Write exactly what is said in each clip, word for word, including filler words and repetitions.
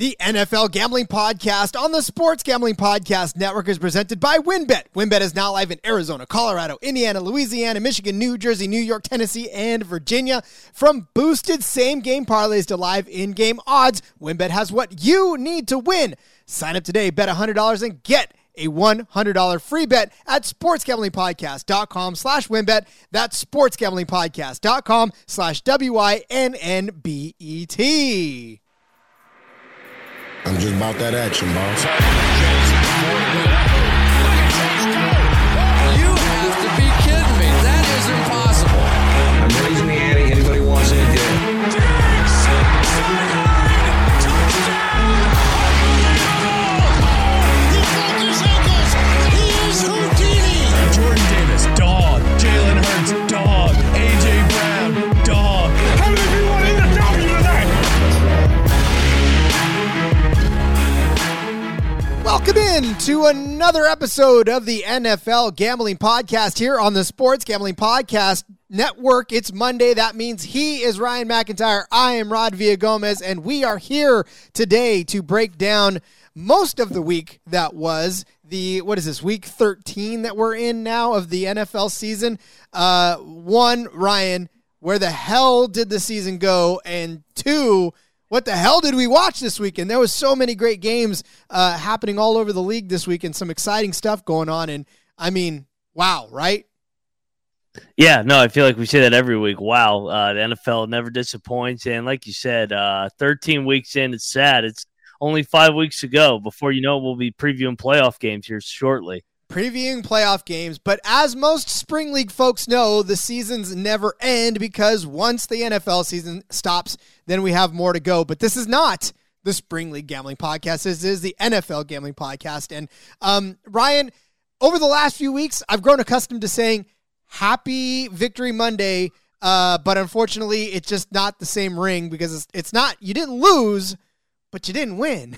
The N F L Gambling Podcast on the Sports Gambling Podcast Network is presented by WynnBET. WynnBET is now live in Arizona, Colorado, Indiana, Louisiana, Michigan, New Jersey, New York, Tennessee, and Virginia. From boosted same-game parlays to live in-game odds, WynnBET has what you need to win. Sign up today, bet one hundred dollars, and get a one hundred dollars free bet at sportsgamblingpodcast.com slash WynnBET. That's sportsgamblingpodcast.com slash W-Y-N-N-B-E-T. I'm just about that action, boss. You have to be kidding me. That is impossible. I'm raising the ante. Anybody wants it again. He broke his ankles. He is Houdini. Jordan Davis, dog. Jalen Hurts, dog. A J Brown, dog. How many of you want in the W tonight? Welcome in to another episode of the N F L Gambling Podcast here on the Sports Gambling Podcast Network. It's Monday. That means he is Ryan McIntyre. I am Rod Villagomez, and we are here today to break down most of the week that was the, what is this, week thirteen that we're in now of the N F L season. Uh, one, Ryan, where the hell did the season go? And two, what the hell did we watch this weekend? There was so many great games uh, happening all over the league this weekend, some exciting stuff going on. And I mean, wow, right? Yeah, no, I feel like we say that every week. Wow, uh, the N F L never disappoints. And like you said, uh, thirteen weeks in, it's sad. It's only five weeks to go. Before you know it, we'll be previewing playoff games here shortly. Previewing playoff games, but as most Spring League folks know, the seasons never end because once the N F L season stops, then we have more to go. But this is not the Spring League Gambling Podcast. This is the N F L Gambling Podcast. And um, Ryan, over the last few weeks, I've grown accustomed to saying Happy Victory Monday, uh, but unfortunately, it's just not the same ring because it's, it's not, you didn't lose, but you didn't win.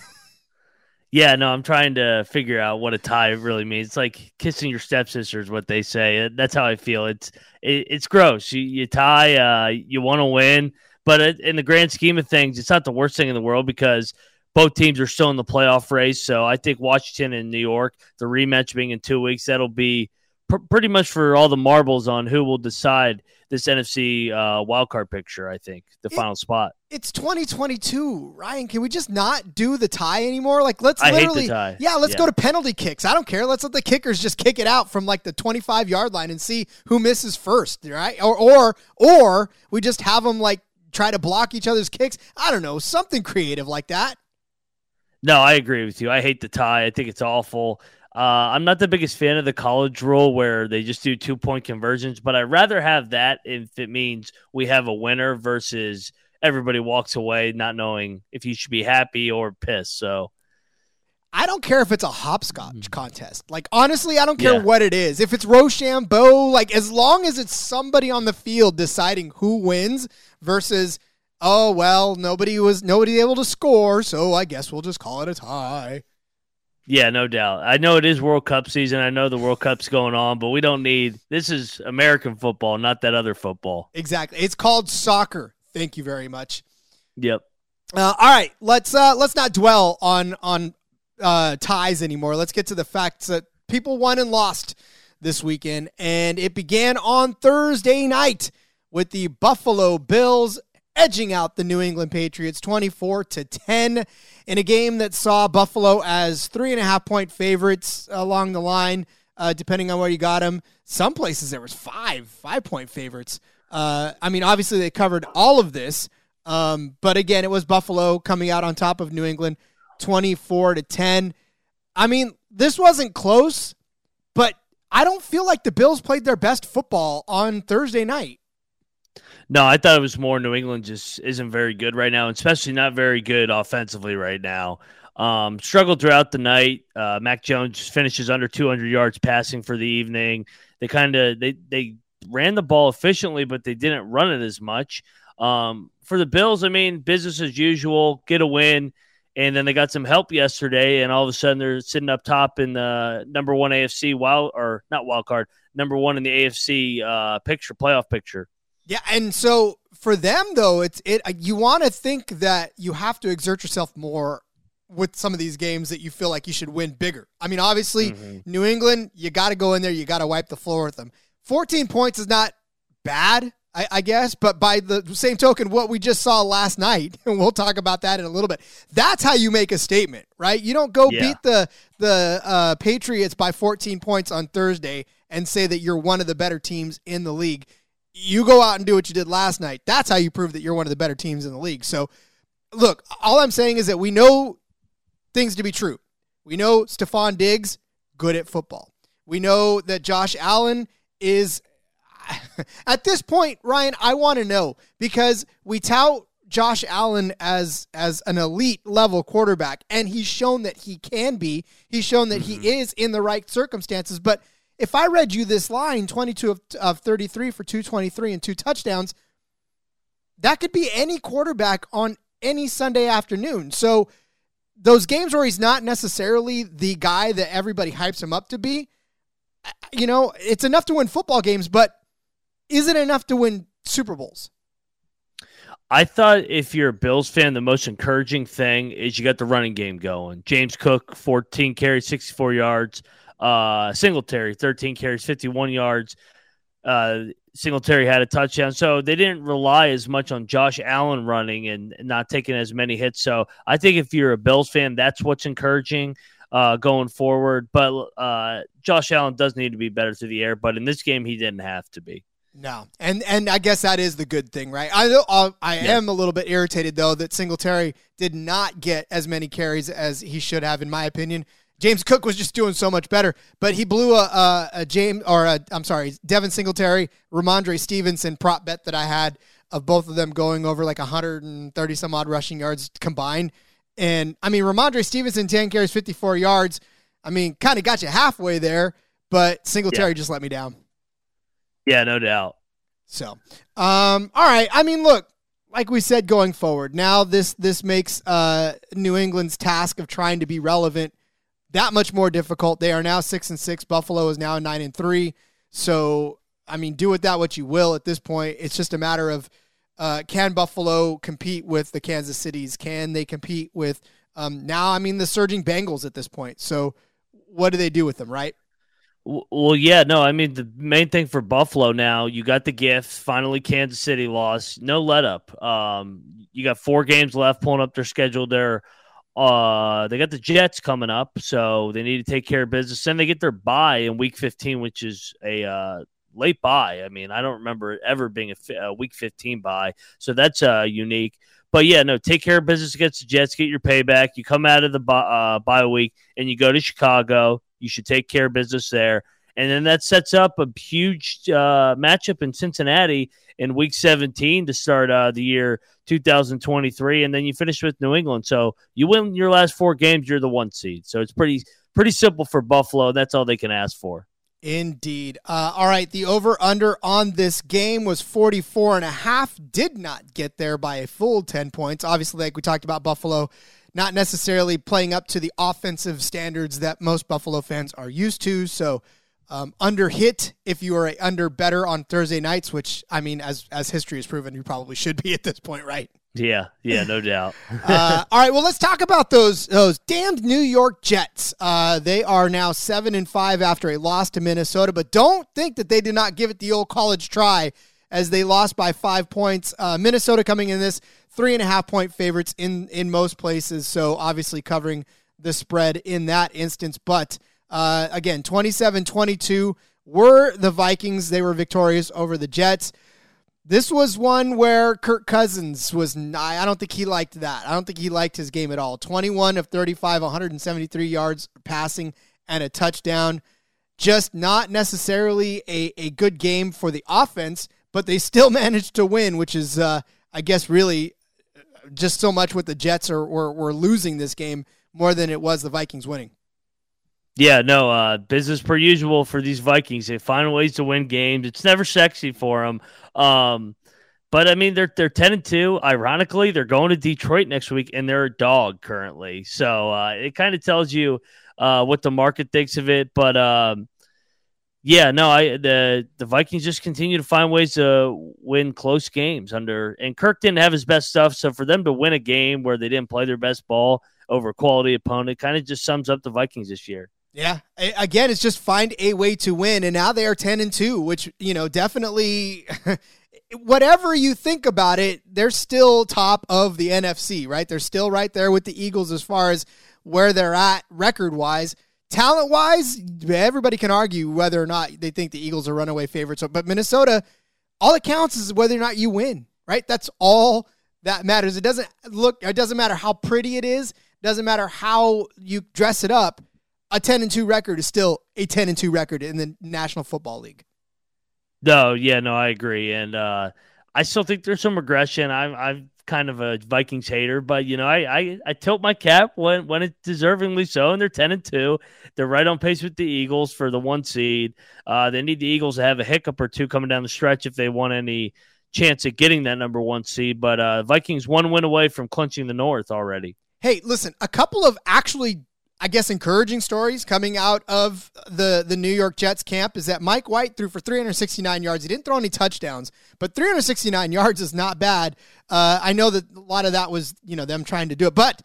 Yeah, no, I'm trying to figure out what a tie really means. It's like kissing your stepsister is what they say. That's how I feel. It's it, it's gross. You, you tie, uh, you want to win, but it, in the grand scheme of things, it's not the worst thing in the world because both teams are still in the playoff race. So I think Washington and New York, the rematch being in two weeks, that'll be pr- pretty much for all the marbles on who will decide this N F C uh, wildcard picture, I think, the it, final spot. It's twenty twenty-two, Ryan. Can we just not do the tie anymore? Like, let's I literally, hate the tie. yeah, let's yeah. go to penalty kicks. I don't care. Let's let the kickers just kick it out from like the twenty-five yard line and see who misses first, right? Or, or, or we just have them like try to block each other's kicks. I don't know, something creative like that. No, I agree with you. I hate the tie. I think it's awful. Uh, I'm not the biggest fan of the college rule where they just do two-point conversions, but I'd rather have that if it means we have a winner versus everybody walks away not knowing if you should be happy or pissed. So I don't care if it's a hopscotch contest. Like, honestly, I don't care yeah. what it is. If it's Rochambeau, like, as long as it's somebody on the field deciding who wins versus, oh, well, nobody was nobody able to score, so I guess we'll just call it a tie. Yeah, no doubt. I know it is World Cup season. I know the World Cup's going on, but we don't need – this is American football, not that other football. Exactly. It's called soccer. Thank you very much. Yep. Uh, all right, let's, uh, let's not dwell on, on uh, ties anymore. Let's get to the facts that people won and lost this weekend, and it began on Thursday night with the Buffalo Bills edging out the New England Patriots twenty-four to ten in a game that saw Buffalo as three and a half point favorites along the line, uh, depending on where you got them. Some places there was five, five point favorites. Uh, I mean, obviously they covered all of this. Um, but again, it was Buffalo coming out on top of New England twenty-four to ten. I mean, this wasn't close, but I don't feel like the Bills played their best football on Thursday night. No, I thought it was more New England just isn't very good right now, especially not very good offensively right now. Um, struggled throughout the night. Uh, Mac Jones finishes under two hundred yards passing for the evening. They kind of they they ran the ball efficiently, but they didn't run it as much. Um, for the Bills, I mean, business as usual, get a win, and then they got some help yesterday, and all of a sudden they're sitting up top in the number one A F C wild or not wild card, number one in the A F C uh, picture playoff picture. Yeah, and so for them though, it's it. You want to think that you have to exert yourself more with some of these games that you feel like you should win bigger. I mean, obviously, mm-hmm. New England, you got to go in there. You got to wipe the floor with them. fourteen points is not bad, I, I guess, but by the same token, what we just saw last night, and we'll talk about that in a little bit, that's how you make a statement, right? You don't go yeah. beat the the uh, Patriots by fourteen points on Thursday and say that you're one of the better teams in the league. You go out and do what you did last night. That's how you prove that you're one of the better teams in the league. So, look, all I'm saying is that we know things to be true. We know Stephon Diggs, good at football. We know that Josh Allen is, at this point, Ryan, I want to know, because we tout Josh Allen as as an elite level quarterback, and he's shown that he can be. He's shown that mm-hmm. he is in the right circumstances. But if I read you this line, twenty-two of thirty-three for two twenty-three and two touchdowns, that could be any quarterback on any Sunday afternoon. So those games where he's not necessarily the guy that everybody hypes him up to be, you know, it's enough to win football games, but is it enough to win Super Bowls? I thought if you're a Bills fan, the most encouraging thing is you got the running game going. James Cook, fourteen carries, sixty-four yards. Uh, Singletary, thirteen carries, fifty-one yards. Uh, Singletary had a touchdown. So they didn't rely as much on Josh Allen running and not taking as many hits. So I think if you're a Bills fan, that's what's encouraging uh, going forward. But uh, Josh Allen does need to be better through the air. But in this game, he didn't have to be. No, and and I guess that is the good thing, right? I I, I yeah. am a little bit irritated, though, that Singletary did not get as many carries as he should have, in my opinion. James Cook was just doing so much better, but he blew a, a, a James or a, I'm sorry, Devin Singletary, Ramondre Stevenson prop bet that I had of both of them going over like one hundred thirty some odd rushing yards combined. And I mean, Ramondre Stevenson, ten carries, fifty-four yards. I mean, kind of got you halfway there, but Singletary yeah. just let me down. Yeah, no doubt. So, um, all right. I mean, look, like we said, going forward, now this this makes uh, New England's task of trying to be relevant that much more difficult. They are now six and six. Buffalo is now nine and three. So, I mean, do with that what you will at this point. It's just a matter of uh, can Buffalo compete with the Kansas Cities? Can they compete with um, now? I mean, the surging Bengals at this point. So, what do they do with them, right? Well, yeah, no, I mean, the main thing for Buffalo now, you got the gifts, finally Kansas City loss, no let up. Um, you got four games left, pulling up their schedule there. Uh, they got the Jets coming up, so they need to take care of business. And they get their bye in week fifteen, which is a uh, late bye. I mean, I don't remember it ever being a, fi- a week fifteen bye, so that's uh, unique. But, yeah, no, take care of business against the Jets, get your payback. You come out of the bu- uh, bye week, and you go to Chicago. You should take care of business there. And then that sets up a huge uh, matchup in Cincinnati in week seventeen to start uh, the year two thousand twenty-three. And then you finish with New England. So you win your last four games, you're the one seed. So it's pretty pretty simple for Buffalo. That's all they can ask for. Indeed. Uh, all right, the over-under on this game was forty-four and a half. Did not get there by a full ten points. Obviously, like we talked about, Buffalo not necessarily playing up to the offensive standards that most Buffalo fans are used to. So um, under hit, if you are a under better on Thursday nights, which, I mean, as as history has proven, you probably should be at this point, right? Yeah, yeah, no doubt. uh, all right, well, let's talk about those those damned New York Jets. Uh, they are now seven and five after a loss to Minnesota, but don't think that they did not give it the old college try as they lost by five points. Uh, Minnesota coming in this three and a half point favorites in, in most places, so obviously covering the spread in that instance. But, uh, again, twenty-seven twenty-two were the Vikings. They were victorious over the Jets. This was one where Kirk Cousins was not, I don't think he liked that. I don't think he liked his game at all. twenty-one of thirty-five, one hundred seventy-three yards passing and a touchdown. Just not necessarily a, a good game for the offense, but they still managed to win, which is, uh, I guess, really just so much what the Jets are were, were losing this game more than it was the Vikings winning. Yeah, no, uh, business per usual for these Vikings. They find ways to win games. It's never sexy for them. Um, but, I mean, they're they're ten and two. Ironically, they're going to Detroit next week, and they're a dog currently. So uh, it kind of tells you uh, what the market thinks of it. But um, Yeah, no, I the the Vikings just continue to find ways to win close games under, and Kirk didn't have his best stuff, so for them to win a game where they didn't play their best ball over a quality opponent kind of just sums up the Vikings this year. Yeah, again, it's just find a way to win, and now they are ten and two, which, you know, definitely whatever you think about it, they're still top of the N F C, right? They're still right there with the Eagles as far as where they're at record-wise. Talent-wise, everybody can argue whether or not they think the Eagles are runaway favorites. But Minnesota, all it counts is whether or not you win, right? That's all that matters. It doesn't look. It doesn't matter how pretty it is. It doesn't matter how you dress it up. A ten and two record is still a ten and two record in the National Football League. No, yeah, no, I agree. And uh, I still think there's some regression. I'm, I'm kind of a Vikings hater, but, you know, I, I, I tilt my cap when, when it's deservingly so, and they're ten and two. They're right on pace with the Eagles for the one seed. Uh, they need the Eagles to have a hiccup or two coming down the stretch if they want any chance at getting that number one seed. But uh, Vikings one win away from clinching the North already. Hey, listen, a couple of actually I guess encouraging stories coming out of the, the New York Jets camp is that Mike White threw for three hundred sixty-nine yards. He didn't throw any touchdowns, but three hundred sixty-nine yards is not bad. Uh, I know that a lot of that was, you know, them trying to do it, but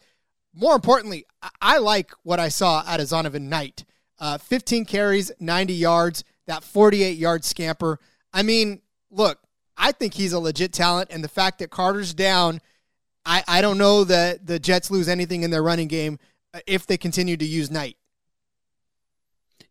more importantly, I, I like what I saw out of Zonovan Knight. Uh, fifteen carries, ninety yards, that forty-eight yard scamper. I mean, look, I think he's a legit talent, and the fact that Carter's down, I, I don't know that the Jets lose anything in their running game if they continue to use Knight.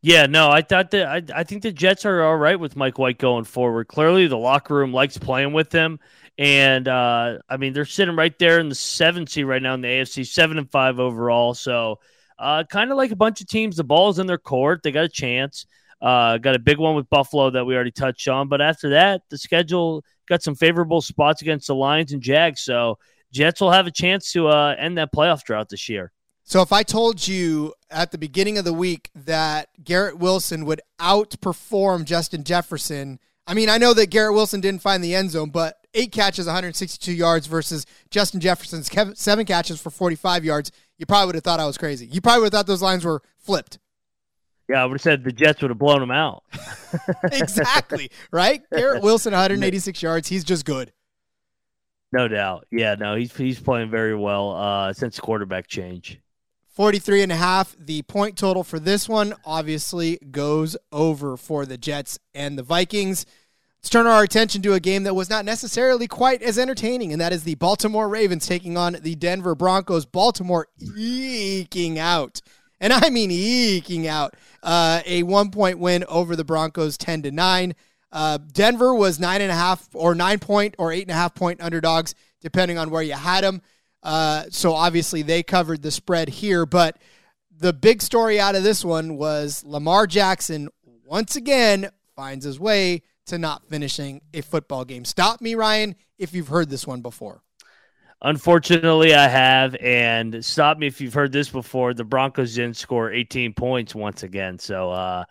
Yeah, no, I thought that I, I think the Jets are all right with Mike White going forward. Clearly, the locker room likes playing with him, and uh, I mean they're sitting right there in the seven seed right now in the A F C, seven and five overall. So, uh, kind of like a bunch of teams, the ball's in their court. They got a chance. Uh, got a big one with Buffalo that we already touched on, but after that, the schedule got some favorable spots against the Lions and Jags. So, Jets will have a chance to uh, end that playoff drought this year. So if I told you at the beginning of the week that Garrett Wilson would outperform Justin Jefferson, I mean, I know that Garrett Wilson didn't find the end zone, but eight catches, one hundred sixty-two yards versus Justin Jefferson's seven catches for forty-five yards, you probably would have thought I was crazy. You probably would have thought those lines were flipped. Yeah, I would have said the Jets would have blown him out. Exactly, right? Garrett Wilson, one hundred eighty-six yards. He's just good. No doubt. Yeah, no, he's, he's playing very well uh, since the quarterback change. forty-three and a half, the point total for this one obviously goes over for the Jets and the Vikings. Let's turn our attention to a game that was not necessarily quite as entertaining, and that is the Baltimore Ravens taking on the Denver Broncos. Baltimore eking out, and I mean eking out, uh, a one-point win over the Broncos ten to nine. Uh, Denver was nine and a half or nine-point or eight and a half point underdogs, depending on where you had them. Uh, so obviously they covered the spread here, but the big story out of this one was Lamar Jackson once again finds his way to not finishing a football game. Stop me, Ryan, if you've heard this one before. Unfortunately, I have, and stop me if you've heard this before. The Broncos didn't score eighteen points once again, so uh,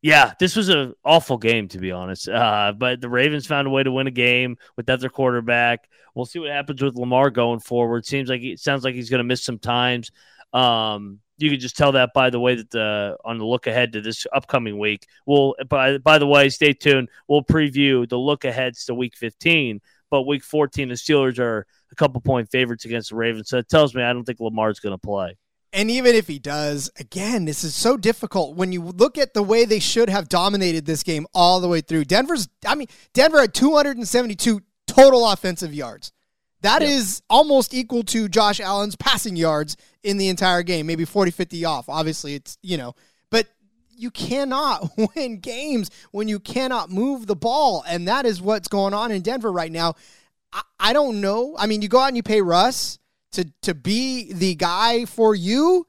yeah, this was an awful game, to be honest. Uh, but the Ravens found a way to win a game without their quarterback. We'll see what happens with Lamar going forward. Seems like he, sounds like he's going to miss some times. Um, you can just tell that by the way that the on the look ahead to this upcoming week. We'll by by the way, stay tuned. We'll preview the look aheads to Week fifteen, but Week fourteen, the Steelers are a couple point favorites against the Ravens. So it tells me I don't think Lamar's going to play. And even if he does, again, this is so difficult when you look at the way they should have dominated this game all the way through. Denver's, I mean, Denver had two hundred seventy-two. Total offensive yards. That yep. is almost equal to Josh Allen's passing yards in the entire game, maybe forty, fifty off. Obviously, it's, you know, but you cannot win games when you cannot move the ball, and that is what's going on in Denver right now. I, I don't know. I mean, you go out and you pay Russ to, to be the guy for you,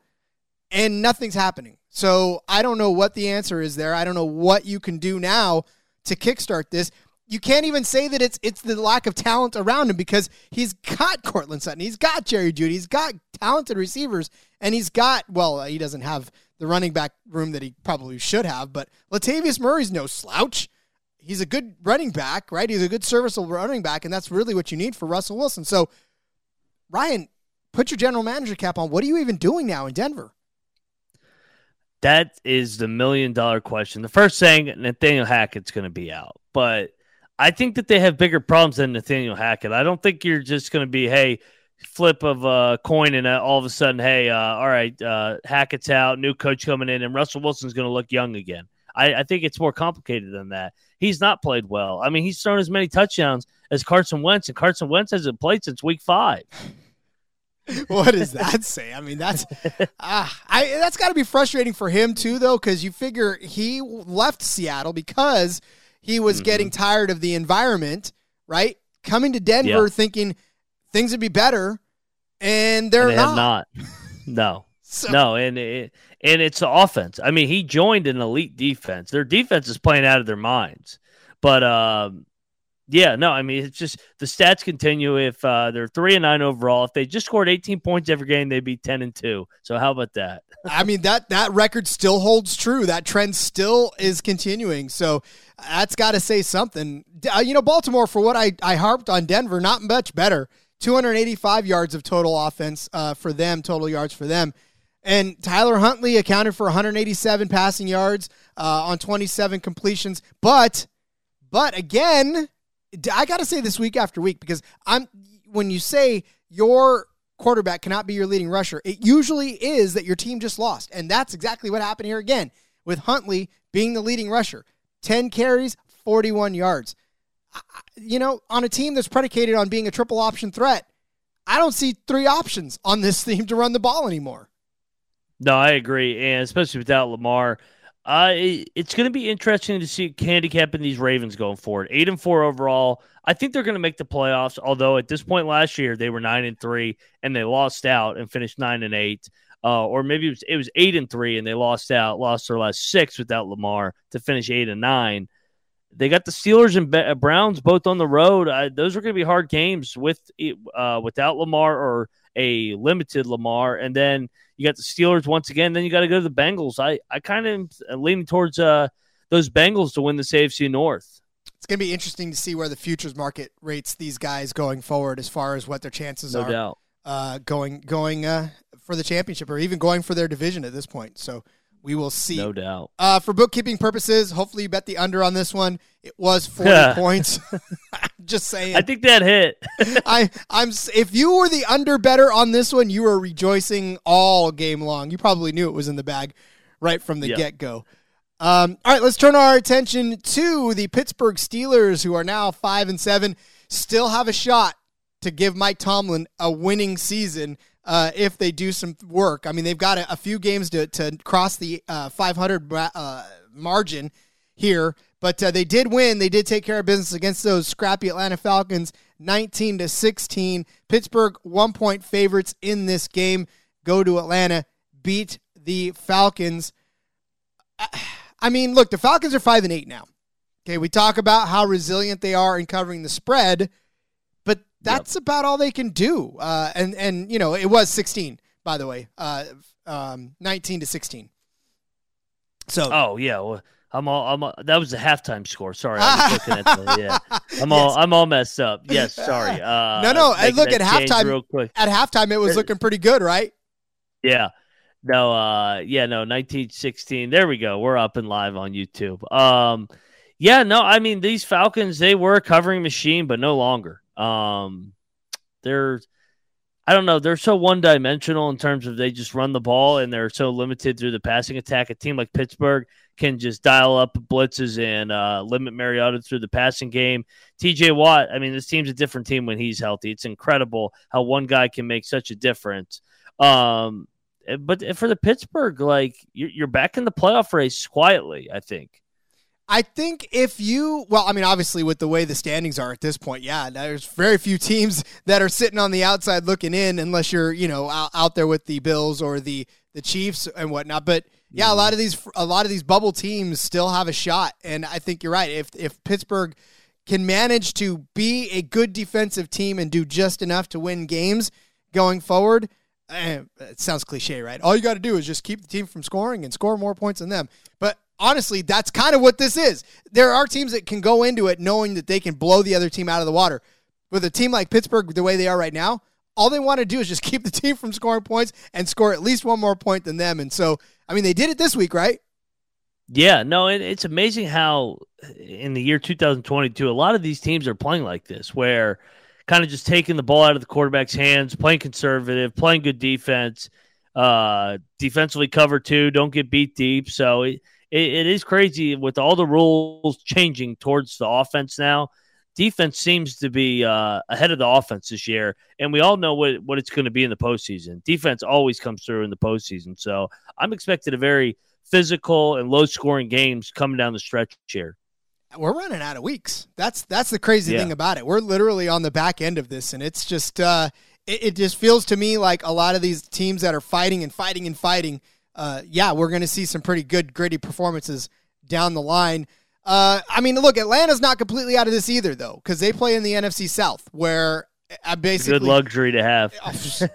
and nothing's happening. So I don't know what the answer is there. I don't know what you can do now to kickstart this. You can't even say that it's it's the lack of talent around him, because he's got Cortland Sutton, he's got Jerry Jeudy, he's got talented receivers, and he's got, well, he doesn't have the running back room that he probably should have, but Latavius Murray's no slouch. He's a good running back, right? He's a good serviceable running back, and that's really what you need for Russell Wilson. So, Ryan, put your general manager cap on. What are you even doing now in Denver? that is the million dollar question. The first thing, Nathaniel Hackett's going to be out, but I think that they have bigger problems than Nathaniel Hackett. I don't think you're just going to be, hey, flip of a coin and all of a sudden, hey, uh, all right, uh, Hackett's out, new coach coming in, and Russell Wilson's going to look young again. I, I think it's more complicated than that. He's not played well. I mean, he's thrown as many touchdowns as Carson Wentz, and Carson Wentz hasn't played since week five. What does that say? I mean, that's ah, I, that's got to be frustrating for him too, though, because you figure he left Seattle because he was mm-hmm. getting tired of the environment, right? Coming to Denver yeah. thinking things would be better, and they're and they not. Have not. No. So. No, and it, and it's the offense. I mean, he joined an elite defense. Their defense is playing out of their minds. But, um, yeah, no, I mean, it's just the stats continue. If uh, they're three and nine overall, if they just scored eighteen points every game, they'd be ten and two. So how about that? I mean, that, that record still holds true. That trend still is continuing. So that's got to say something. Uh, you know, Baltimore, for what I, I harped on Denver, not much better. two hundred eighty-five yards of total offense uh, for them, total yards for them. And Tyler Huntley accounted for one hundred eighty-seven passing yards uh, on twenty-seven completions. But, but again, I got to say this week after week, because I'm when you say your quarterback cannot be your leading rusher, it usually is that your team just lost. And that's exactly what happened here again with Huntley being the leading rusher. ten carries, forty-one yards. I, you know, on a team that's predicated on being a triple option threat, I don't see three options on this team to run the ball anymore. No, I agree, and especially without Lamar. Uh, it, it's going to be interesting to see handicapping these Ravens going forward. Eight and four overall. I think they're going to make the playoffs, although at this point last year they were nine and three, and they lost out and finished nine and eight. Uh, or maybe it was, it was eight and three, and they lost out, lost their last six without Lamar to finish eight and nine. They got the Steelers and Be- Browns both on the road. Uh, those are going to be hard games with uh, without Lamar or a limited Lamar, and then you got the Steelers once again. Then you got to go to the Bengals. I, I kind of lean towards uh, those Bengals to win this A F C North. It's going to be interesting to see where the futures market rates these guys going forward as far as what their chances no are doubt. Uh, going going uh, for the championship or even going for their division at this point. So we will see. No doubt. Uh, for bookkeeping purposes, hopefully you bet the under on this one. It was forty points. Just saying. I think that hit. I, I'm. If you were the under better on this one, you were rejoicing all game long. You probably knew it was in the bag right from the yep. get-go. Um, all right, let's turn our attention to the Pittsburgh Steelers, who are now five and seven, still have a shot to give Mike Tomlin a winning season uh, if they do some work. I mean, they've got a, a few games to to cross the uh, five hundred uh, margin here. But uh, they did win. They did take care of business against those scrappy Atlanta Falcons, nineteen to sixteen. Pittsburgh, one-point favorites in this game. Go to Atlanta, beat the Falcons. I mean, look, the Falcons are five and eight now. Okay, we talk about how resilient they are in covering the spread, but that's yep. about all they can do. Uh, and and you know, it was sixteen, by the way, uh, um, nineteen to sixteen. So, oh yeah. Well, I'm all. I'm all, that was the halftime score. Sorry, I was looking at the, yeah. I'm all. Yes. I'm all messed up. Yes, sorry. Uh, no, no. And look at halftime. Real quick. At halftime, it was looking pretty good, right? Yeah. No. Uh. Yeah. No. nineteen sixteen. There we go. We're up and live on YouTube. Um. Yeah. No. I mean, these Falcons. They were a covering machine, but no longer. Um. They're. I don't know. They're so one-dimensional in terms of they just run the ball and they're so limited through the passing attack. A team like Pittsburgh can just dial up blitzes and uh, limit Mariota through the passing game. T J Watt, I mean, this team's a different team when he's healthy. It's incredible how one guy can make such a difference. Um, but for the Pittsburgh, like, you're back in the playoff race quietly, I think. I think if you, well, I mean, obviously with the way the standings are at this point, yeah, there's very few teams that are sitting on the outside looking in unless you're, you know, out, out there with the Bills or the, the Chiefs and whatnot. But yeah, a lot of these, a lot of these bubble teams still have a shot. And I think you're right. If, if Pittsburgh can manage to be a good defensive team and do just enough to win games going forward, eh, it sounds cliche, right? All you got to do is just keep the team from scoring and score more points than them. But honestly, that's kind of what this is. There are teams that can go into it knowing that they can blow the other team out of the water. With a team like Pittsburgh, the way they are right now, all they want to do is just keep the team from scoring points and score at least one more point than them. And so, I mean, they did it this week, right? Yeah, no, it, it's amazing how in the year two thousand twenty-two, a lot of these teams are playing like this, where kind of just taking the ball out of the quarterback's hands, playing conservative, playing good defense, uh, defensively cover two, don't get beat deep. So it, it, it is crazy with all the rules changing towards the offense now. Defense seems to be uh, ahead of the offense this year, and we all know what, what it's going to be in the postseason. Defense always comes through in the postseason, so I'm expecting a very physical and low-scoring games coming down the stretch here. We're running out of weeks. That's that's the crazy yeah. thing about it. We're literally on the back end of this, and it's just uh, it, it just feels to me like a lot of these teams that are fighting and fighting and fighting, uh, yeah, we're going to see some pretty good, gritty performances down the line. Uh, I mean, look, Atlanta's not completely out of this either, though, because they play in the N F C South, where I basically good luxury to have.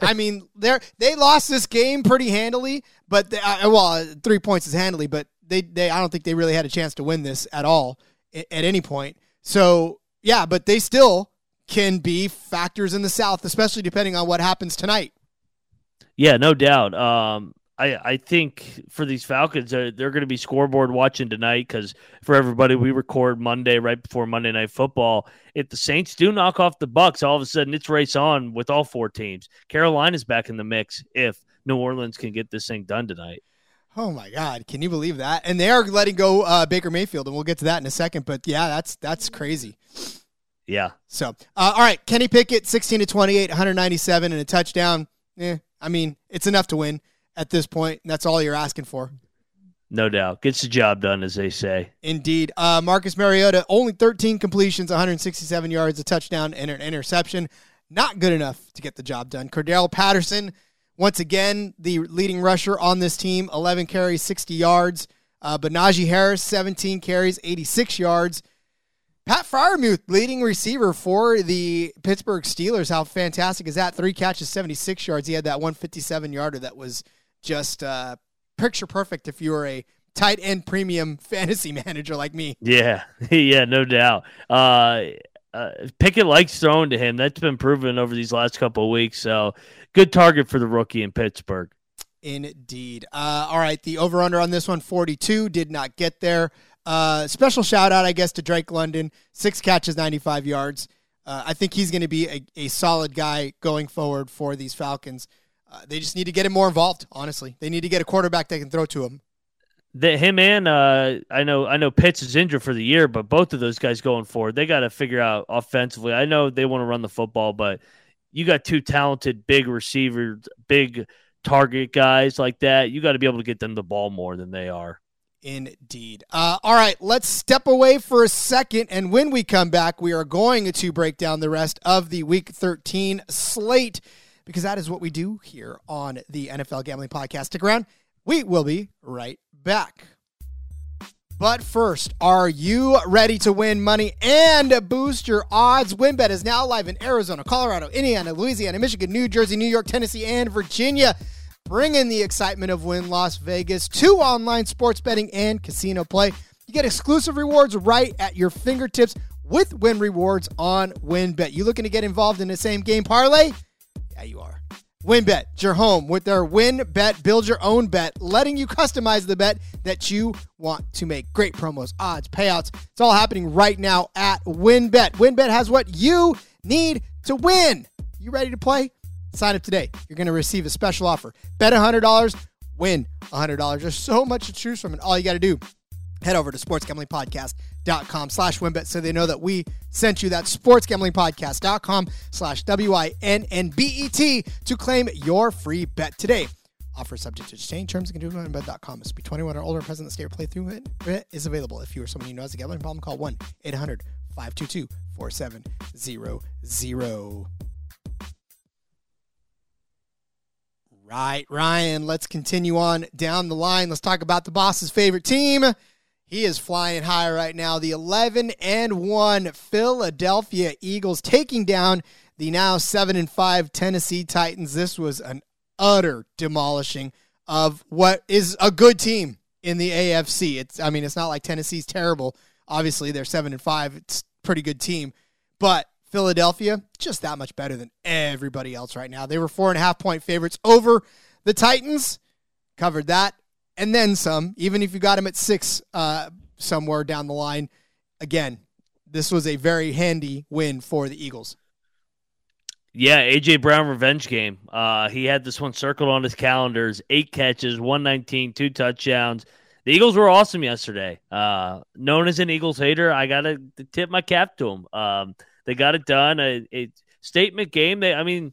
I mean, they they lost this game pretty handily, but they, well, three points is handily, but they they I don't think they really had a chance to win this at all at any point. So yeah, but they still can be factors in the South, especially depending on what happens tonight. Yeah, no doubt. Um, I, I think for these Falcons, uh, they're going to be scoreboard watching tonight, because for everybody, we record Monday right before Monday Night Football. If the Saints do knock off the Bucs, all of a sudden it's race on with all four teams. Carolina's back in the mix if New Orleans can get this thing done tonight. Oh, my God. Can you believe that? And they are letting go uh, Baker Mayfield, and we'll get to that in a second. But, yeah, that's that's crazy. Yeah. So, uh, all right, Kenny Pickett, sixteen to twenty-eight, one ninety-seven, and a touchdown. Eh, I mean, it's enough to win at this point, and that's all you're asking for. No doubt. Gets the job done, as they say. Indeed. Uh, Marcus Mariota, only thirteen completions, one sixty-seven yards, a touchdown, and an interception. Not good enough to get the job done. Cordell Patterson, once again, the leading rusher on this team, eleven carries, sixty yards. Uh, but Najee Harris, seventeen carries, eighty-six yards. Pat Freiermuth, leading receiver for the Pittsburgh Steelers. How fantastic is that? Three catches, seventy-six yards. He had that one fifty-seven-yarder that was just uh, picture perfect if you were a tight end premium fantasy manager like me. Yeah, yeah, no doubt. Uh, uh, Pickett likes throwing to him. That's been proven over these last couple of weeks. So good target for the rookie in Pittsburgh. Indeed. Uh, all right, the over-under on this one, forty-two, did not get there. Uh, special shout-out, I guess, to Drake London, six catches, ninety-five yards. Uh, I think he's going to be a, a solid guy going forward for these Falcons. Uh, they just need to get him more involved, honestly. They need to get a quarterback they can throw to him. The, him and uh, I know I know Pitts is injured for the year, but both of those guys going forward, they got to figure out offensively. I know they want to run the football, but you got two talented big receivers, big target guys like that. You got to be able to get them the ball more than they are. Indeed. Uh, all right, let's step away for a second, and when we come back, we are going to break down the rest of the Week thirteen slate, because that is what we do here on the N F L Gambling Podcast. Stick around. We will be right back. But first, are you ready to win money and boost your odds? WynnBET is now live in Arizona, Colorado, Indiana, Louisiana, Michigan, New Jersey, New York, Tennessee, and Virginia. Bring in the excitement of Wynn Las Vegas to online sports betting and casino play. You get exclusive rewards right at your fingertips with Wynn Rewards on WynnBET. You looking to get involved in the same game parlay? Yeah, you are. WynnBET, your home with their WynnBET Build Your Own Bet, letting you customize the bet that you want to make. Great promos, odds, payouts. It's all happening right now at WynnBET. WynnBET has what you need to win. You ready to play? Sign up today. You're going to receive a special offer. Bet one hundred dollars, win one hundred dollars. There's so much to choose from, and all you got to do, head over to sportsgamblingpodcast.com slash WynnBET so they know that we sent you. That sportsgamblingpodcast.com slash W-I-N-N-B-E-T to claim your free bet today. Offer subject to change. Terms and conditions at WynnBET dot com. Must be twenty-one or older and present in the state or playthrough. It is available. If you or someone you know has a gambling problem, call one eight hundred five two two four seven zero zero. Right, Ryan, let's continue on down the line. Let's talk about the boss's favorite team. He is flying high right now. The eleven and one Philadelphia Eagles taking down the now seven and five Tennessee Titans. This was an utter demolishing of what is a good team in the A F C. It's I mean, it's not like Tennessee's terrible. Obviously, they're seven and five. It's a pretty good team. But Philadelphia, just that much better than everybody else right now. They were four and a half point favorites over the Titans. Covered that. And then some, even if you got them at six uh, somewhere down the line. Again, this was a very handy win for the Eagles. Yeah, A J. Brown revenge game. Uh, he had this one circled on his calendars. Eight catches, one nineteen, two touchdowns. The Eagles were awesome yesterday. Uh, known as an Eagles hater, I got to tip my cap to them. Um, they got it done. A, a statement game. They, I mean,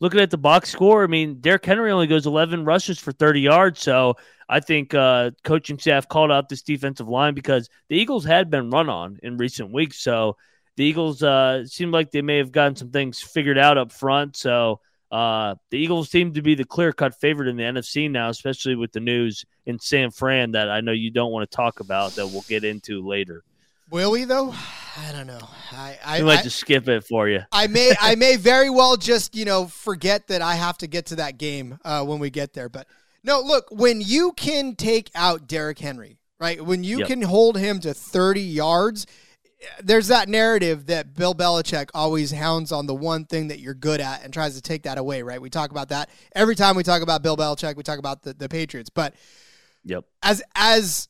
looking at the box score, I mean, Derrick Henry only goes eleven rushes for thirty yards. So I think uh, coaching staff called out this defensive line because the Eagles had been run on in recent weeks. So the Eagles uh, seemed like they may have gotten some things figured out up front. So uh, the Eagles seem to be the clear-cut favorite in the N F C now, especially with the news in San Fran that I know you don't want to talk about that we'll get into later. Will we, though? I don't know. I, I, we might I, just skip it for you. I may I may very well just, you know, forget that I have to get to that game uh, when we get there. But, no, look, when you can take out Derrick Henry, right, when you yep. can hold him to thirty yards – there's that narrative that Bill Belichick always hounds on the one thing that you're good at and tries to take that away, right? We talk about that every time we talk about Bill Belichick, we talk about the, the Patriots. But yep. as, as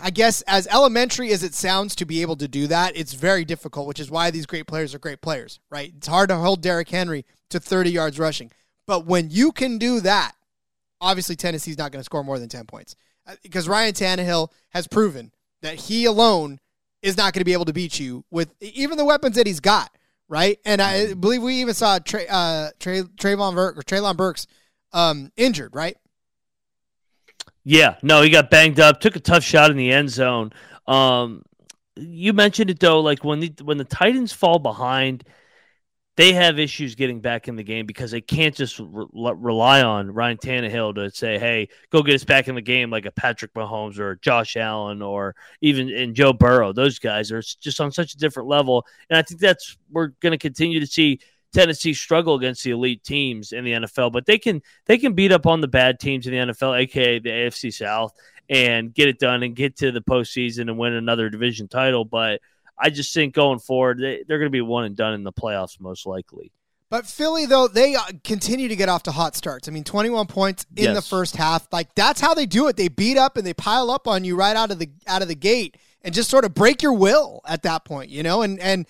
I guess, as elementary as it sounds to be able to do that, it's very difficult, which is why these great players are great players, right? It's hard to hold Derrick Henry to thirty yards rushing. But when you can do that, obviously Tennessee's not going to score more than ten points because Ryan Tannehill has proven that he alone is not going to be able to beat you with even the weapons that he's got, right? And I believe we even saw Tra- uh, Tra- Trayvon Burke or Treylon Burks um, injured, right? Yeah, no, he got banged up, took a tough shot in the end zone. Um, you mentioned it though, like when the, when the Titans fall behind, they have issues getting back in the game because they can't just re- rely on Ryan Tannehill to say, hey, go get us back in the game like a Patrick Mahomes or Josh Allen or even in Joe Burrow. Those guys are just on such a different level. And I think that's we're going to continue to see Tennessee struggle against the elite teams in the N F L. But they can they can beat up on the bad teams in the N F L, a k a the A F C South, and get it done and get to the postseason and win another division title. But I just think going forward, they, they're going to be one and done in the playoffs most likely. But Philly, though, they continue to get off to hot starts. I mean, twenty-one points in yes. the first half. Like, that's how they do it. They beat up and they pile up on you right out of the out of the gate and just sort of break your will at that point, you know? And, and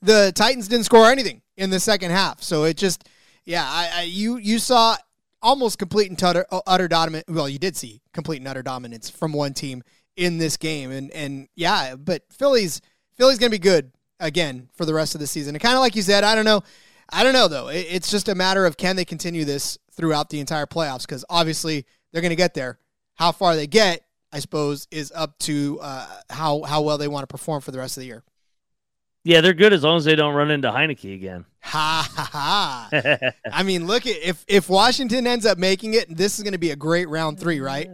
the Titans didn't score anything in the second half. So it just, yeah, I, I you you saw almost complete and utter, utter dominance. Well, you did see complete and utter dominance from one team in this game. And, and yeah, but Philly's, Philly's going to be good again for the rest of the season. And kind of like you said, I don't know. I don't know though. It, it's just a matter of, can they continue this throughout the entire playoffs? Cause obviously they're going to get there. How far they get, I suppose, is up to uh, how, how well they want to perform for the rest of the year. Yeah. They're good as long as they don't run into Heinicke again. Ha ha ha. I mean, look at, if, if Washington ends up making it, this is going to be a great round three, right?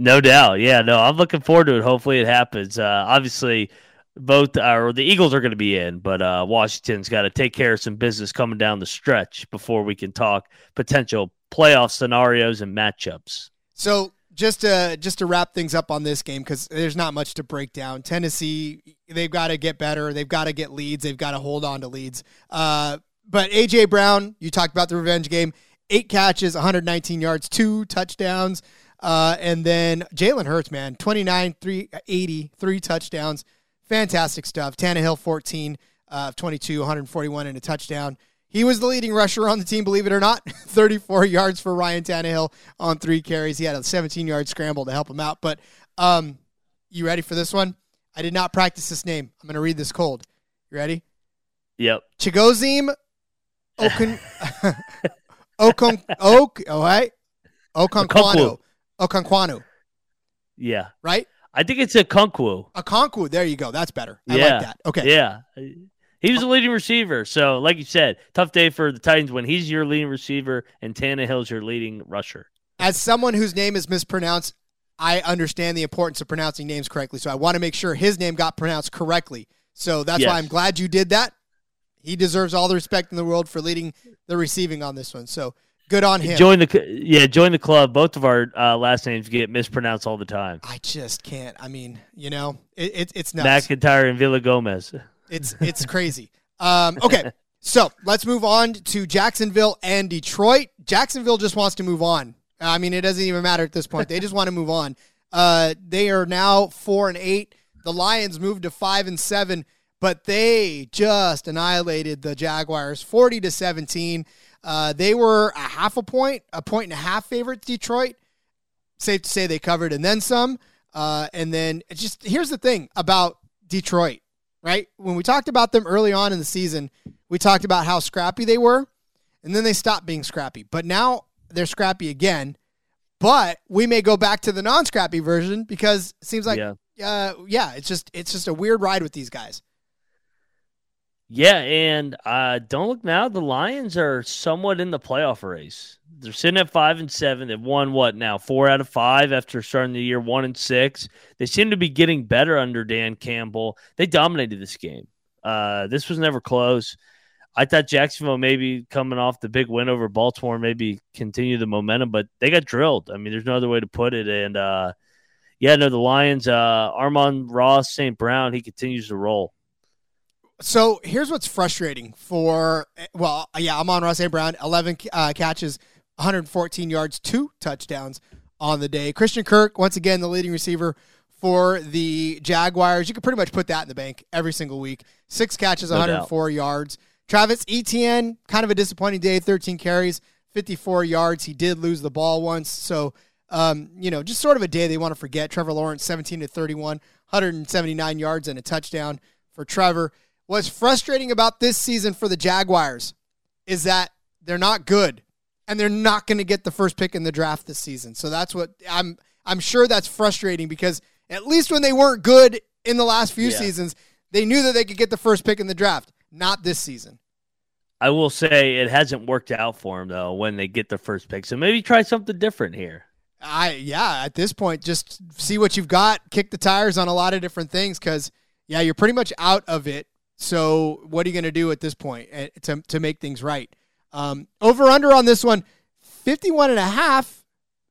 No doubt. Yeah, no, I'm looking forward to it. Hopefully it happens. Uh, obviously, both or uh, the Eagles are going to be in, but uh, Washington's got to take care of some business coming down the stretch before we can talk potential playoff scenarios and matchups. So just to, just to wrap things up on this game, because there's not much to break down. Tennessee, they've got to get better. They've got to get leads. They've got to hold on to leads. Uh, but A J. Brown, you talked about the revenge game, eight catches, one nineteen yards, two touchdowns. Uh, and then Jalen Hurts, man, twenty-nine, three eighty, three touchdowns. Fantastic stuff. Tannehill, fourteen of uh, twenty-two, one forty-one and a touchdown. He was the leading rusher on the team, believe it or not. thirty-four yards for Ryan Tannehill on three carries. He had a seventeen-yard scramble to help him out. But um, you ready for this one? I did not practice this name. I'm going to read this cold. You ready? Yep. Chigozim Okon... Okon... Ok... All right? Okonkwo. Okonkwo. Yeah. Right? I think it's Okonkwo. Okonkwo. There you go. That's better. I yeah. like that. Okay. Yeah. He was a leading receiver. So, like you said, tough day for the Titans when he's your leading receiver and Tannehill's your leading rusher. As someone whose name is mispronounced, I understand the importance of pronouncing names correctly. So, I want to make sure his name got pronounced correctly. So, that's yes. why I'm glad you did that. He deserves all the respect in the world for leading the receiving on this one. So, good on him. Join the yeah, join the club. Both of our uh, last names get mispronounced all the time. I just can't. I mean, you know, it, it, it's nuts. McIntyre and Villagomez. It's it's crazy. Um, okay, so let's move on to Jacksonville and Detroit. Jacksonville just wants to move on. I mean, it doesn't even matter at this point. They just want to move on. Uh, they are now four and eight. The Lions moved to five and seven, but they just annihilated the Jaguars forty to seventeen. Uh, they were a half a point, a point and a half favorite to Detroit. Safe to say they covered and then some. Uh, and then it's just here's the thing about Detroit, right? When we talked about them early on in the season, we talked about how scrappy they were, and then they stopped being scrappy. But now they're scrappy again. But we may go back to the non-scrappy version because it seems like, yeah, uh, yeah it's just it's just a weird ride with these guys. Yeah, and uh, don't look now. The Lions are somewhat in the playoff race. They're sitting at five and seven. They've won what now? Four out of five after starting the year one and six. They seem to be getting better under Dan Campbell. They dominated this game. Uh, this was never close. I thought Jacksonville maybe coming off the big win over Baltimore maybe continue the momentum, but they got drilled. I mean, there's no other way to put it. And uh, yeah, no, the Lions. Uh, Amon-Ra Ross Saint Brown. He continues to roll. So here's what's frustrating for, well, yeah, Amon-Ra Saint Brown, eleven uh, catches, one hundred fourteen yards, two touchdowns on the day. Christian Kirk, once again, the leading receiver for the Jaguars. You can pretty much put that in the bank every single week. Six catches, one hundred four no doubt. yards. Travis Etienne, kind of a disappointing day, thirteen carries, fifty-four yards. He did lose the ball once. So, um, you know, just sort of a day they want to forget. Trevor Lawrence, seventeen to thirty-one, one hundred seventy-nine yards and a touchdown for Trevor. What's frustrating about this season for the Jaguars is that they're not good and they're not going to get the first pick in the draft this season. So that's what I'm, I'm sure that's frustrating because at least when they weren't good in the last few yeah. seasons, they knew that they could get the first pick in the draft. Not this season. I will say it hasn't worked out for them though, when they get the first pick. So maybe try something different here. I, yeah, at this point, just see what you've got, kick the tires on a lot of different things. Cause yeah, you're pretty much out of it. So what are you going to do at this point to to make things right? Um, over under on this one, fifty-one and a half,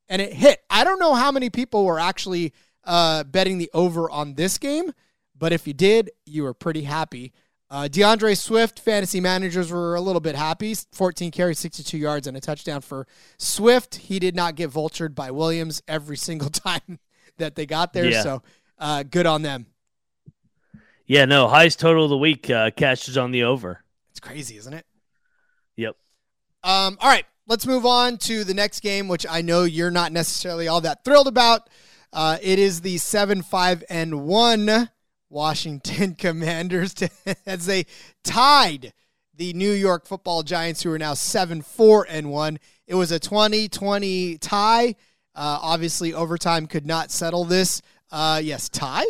and it hit. I don't know how many people were actually uh, betting the over on this game, but if you did, you were pretty happy. Uh, DeAndre Swift, fantasy managers were a little bit happy. fourteen carries, sixty-two yards, and a touchdown for Swift. He did not get vultured by Williams every single time that they got there, yeah. so uh, good on them. Yeah, no, highest total of the week uh, cashes on the over. It's crazy, isn't it? Yep. Um, all right, let's move on to the next game, which I know you're not necessarily all that thrilled about. Uh, it is the seven, five, and one Washington Commanders to, as they tied the New York Football Giants, who are now seven, four, and one. It was a twenty twenty tie. Uh, obviously, overtime could not settle this. Uh, yes, tie.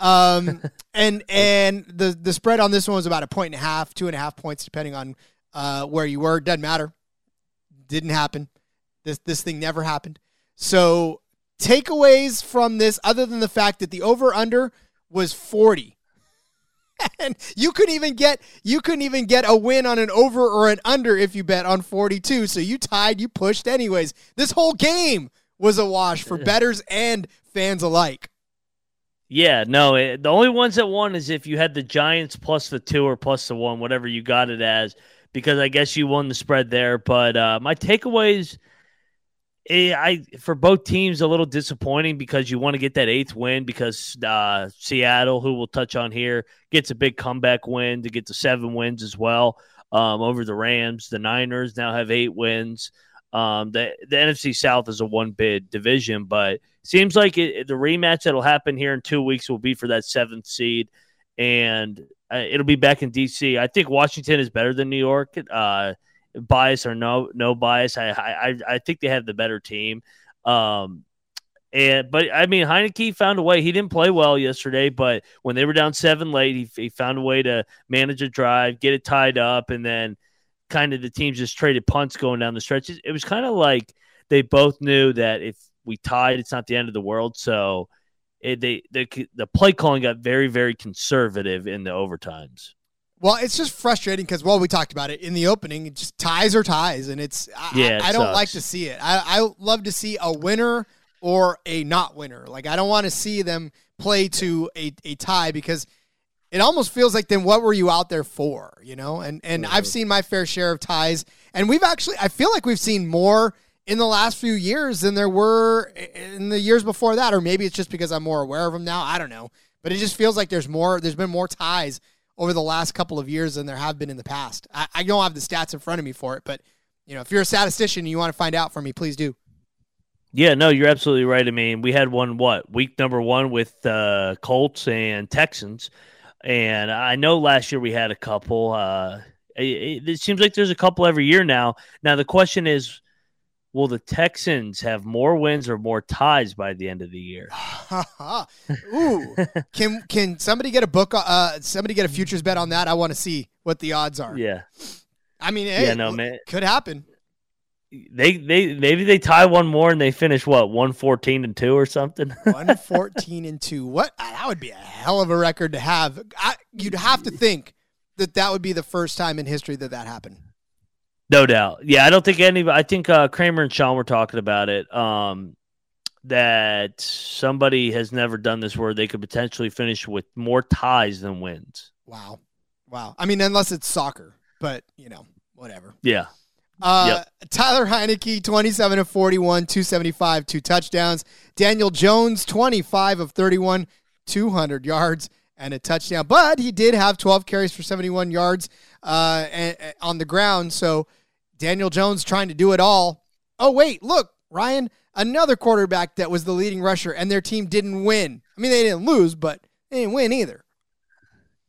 Um, and and the, the spread on this one was about a point and a half, two and a half points, depending on uh, where you were. Doesn't matter. Didn't happen. This this thing never happened. So takeaways from this, other than the fact that the over-under was forty. And you couldn't even get you couldn't even get a win on an over or an under if you bet on forty-two. So you tied, you pushed anyways. This whole game was a wash for bettors and fans alike. Yeah, no, it, the only ones that won is if you had the Giants plus the two or plus the one, whatever you got it as, because I guess you won the spread there. But uh, my takeaways, it, I for both teams, a little disappointing because you want to get that eighth win because uh, Seattle, who we'll touch on here, gets a big comeback win to get to seven wins as well um, over the Rams. The Niners now have eight wins. Um, the the N F C South is a one bid division, but seems like it, the rematch that'll happen here in two weeks will be for that seventh seed, and uh, it'll be back in D C. I think Washington is better than New York, uh, bias or no no bias. I I I think they have the better team. Um, and but I mean Heinicke found a way. He didn't play well yesterday, but when they were down seven late, he he found a way to manage a drive, get it tied up, and then kind of the teams just traded punts going down the stretch. It was kind of like they both knew that if we tied, it's not the end of the world. So it, they, they, the play calling got very, very conservative in the overtimes. Well, it's just frustrating because, well, we talked about it in the opening. It just ties are ties, and it's I, yeah, it I don't sucks. like to see it. I, I love to see a winner or a not winner. Like I don't want to see them play to a, a tie because it almost feels like then what were you out there for, you know? And and mm-hmm. I've seen my fair share of ties, and we've actually, I feel like we've seen more in the last few years than there were in the years before that, or maybe it's just because I'm more aware of them now. I don't know, but it just feels like there's more, there's been more ties over the last couple of years than there have been in the past. I, I don't have the stats in front of me for it, but you know, if you're a statistician and you want to find out for me, please do. Yeah, no, you're absolutely right. I mean, we had one, what, week number one with uh, Colts and Texans. And I know last year we had a couple. Uh, it, it seems like there's a couple every year now. Now, the question is, will the Texans have more wins or more ties by the end of the year? Ooh, can can somebody get a book? Uh, somebody get a futures bet on that? I want to see what the odds are. Yeah. I mean, hey, yeah, no, man. It could happen. They they maybe they tie one more and they finish what one fourteen and two or something. one fourteen and two. What, that would be a hell of a record to have. I, you'd have to think that that would be the first time in history that that happened. No doubt. Yeah, I don't think any. I think uh, Kramer and Sean were talking about it. Um, that somebody has never done this where they could potentially finish with more ties than wins. Wow, wow. I mean, unless it's soccer, but you know, whatever. Yeah. Uh, yep. Tyler Heinicke, twenty-seven of forty-one, two seventy-five, two touchdowns. Daniel Jones, twenty-five of thirty-one, two hundred yards and a touchdown. But he did have twelve carries for seventy-one yards uh, and, and on the ground. So Daniel Jones trying to do it all. Oh, wait, look, Ryan, another quarterback that was the leading rusher, and their team didn't win. I mean, they didn't lose, but they didn't win either.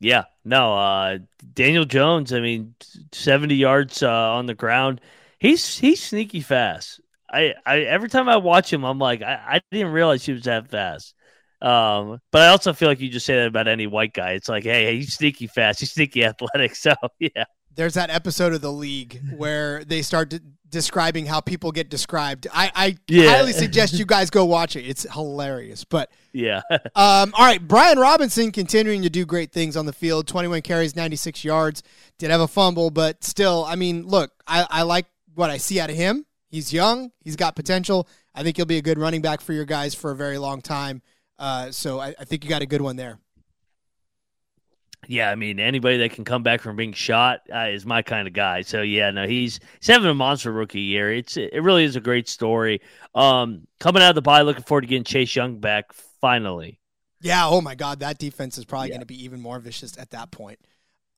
Yeah, no, uh, Daniel Jones, I mean, seventy yards uh, on the ground. He's he's sneaky fast. I, I every time I watch him, I'm like, I, I didn't realize he was that fast. Um, but I also feel like you just say that about any white guy. It's like, hey, hey, he's sneaky fast. He's sneaky athletic. So, yeah. There's that episode of The League where they start de- describing how people get described. I, I yeah. highly suggest you guys go watch it. It's hilarious. But yeah. um, all right, Brian Robinson continuing to do great things on the field. twenty-one carries, ninety-six yards. Did have a fumble, but still, I mean, look, I, I like what I see out of him. He's young. He's got potential. I think he'll be a good running back for your guys for a very long time. Uh, so I, I think you got a good one there. Yeah, I mean, anybody that can come back from being shot uh, is my kind of guy. So, yeah, no, he's, he's having a monster rookie year. It's It really is a great story. Um, coming out of the bye, looking forward to getting Chase Young back, finally. Yeah, oh, my God, that defense is probably yeah. going to be even more vicious at that point.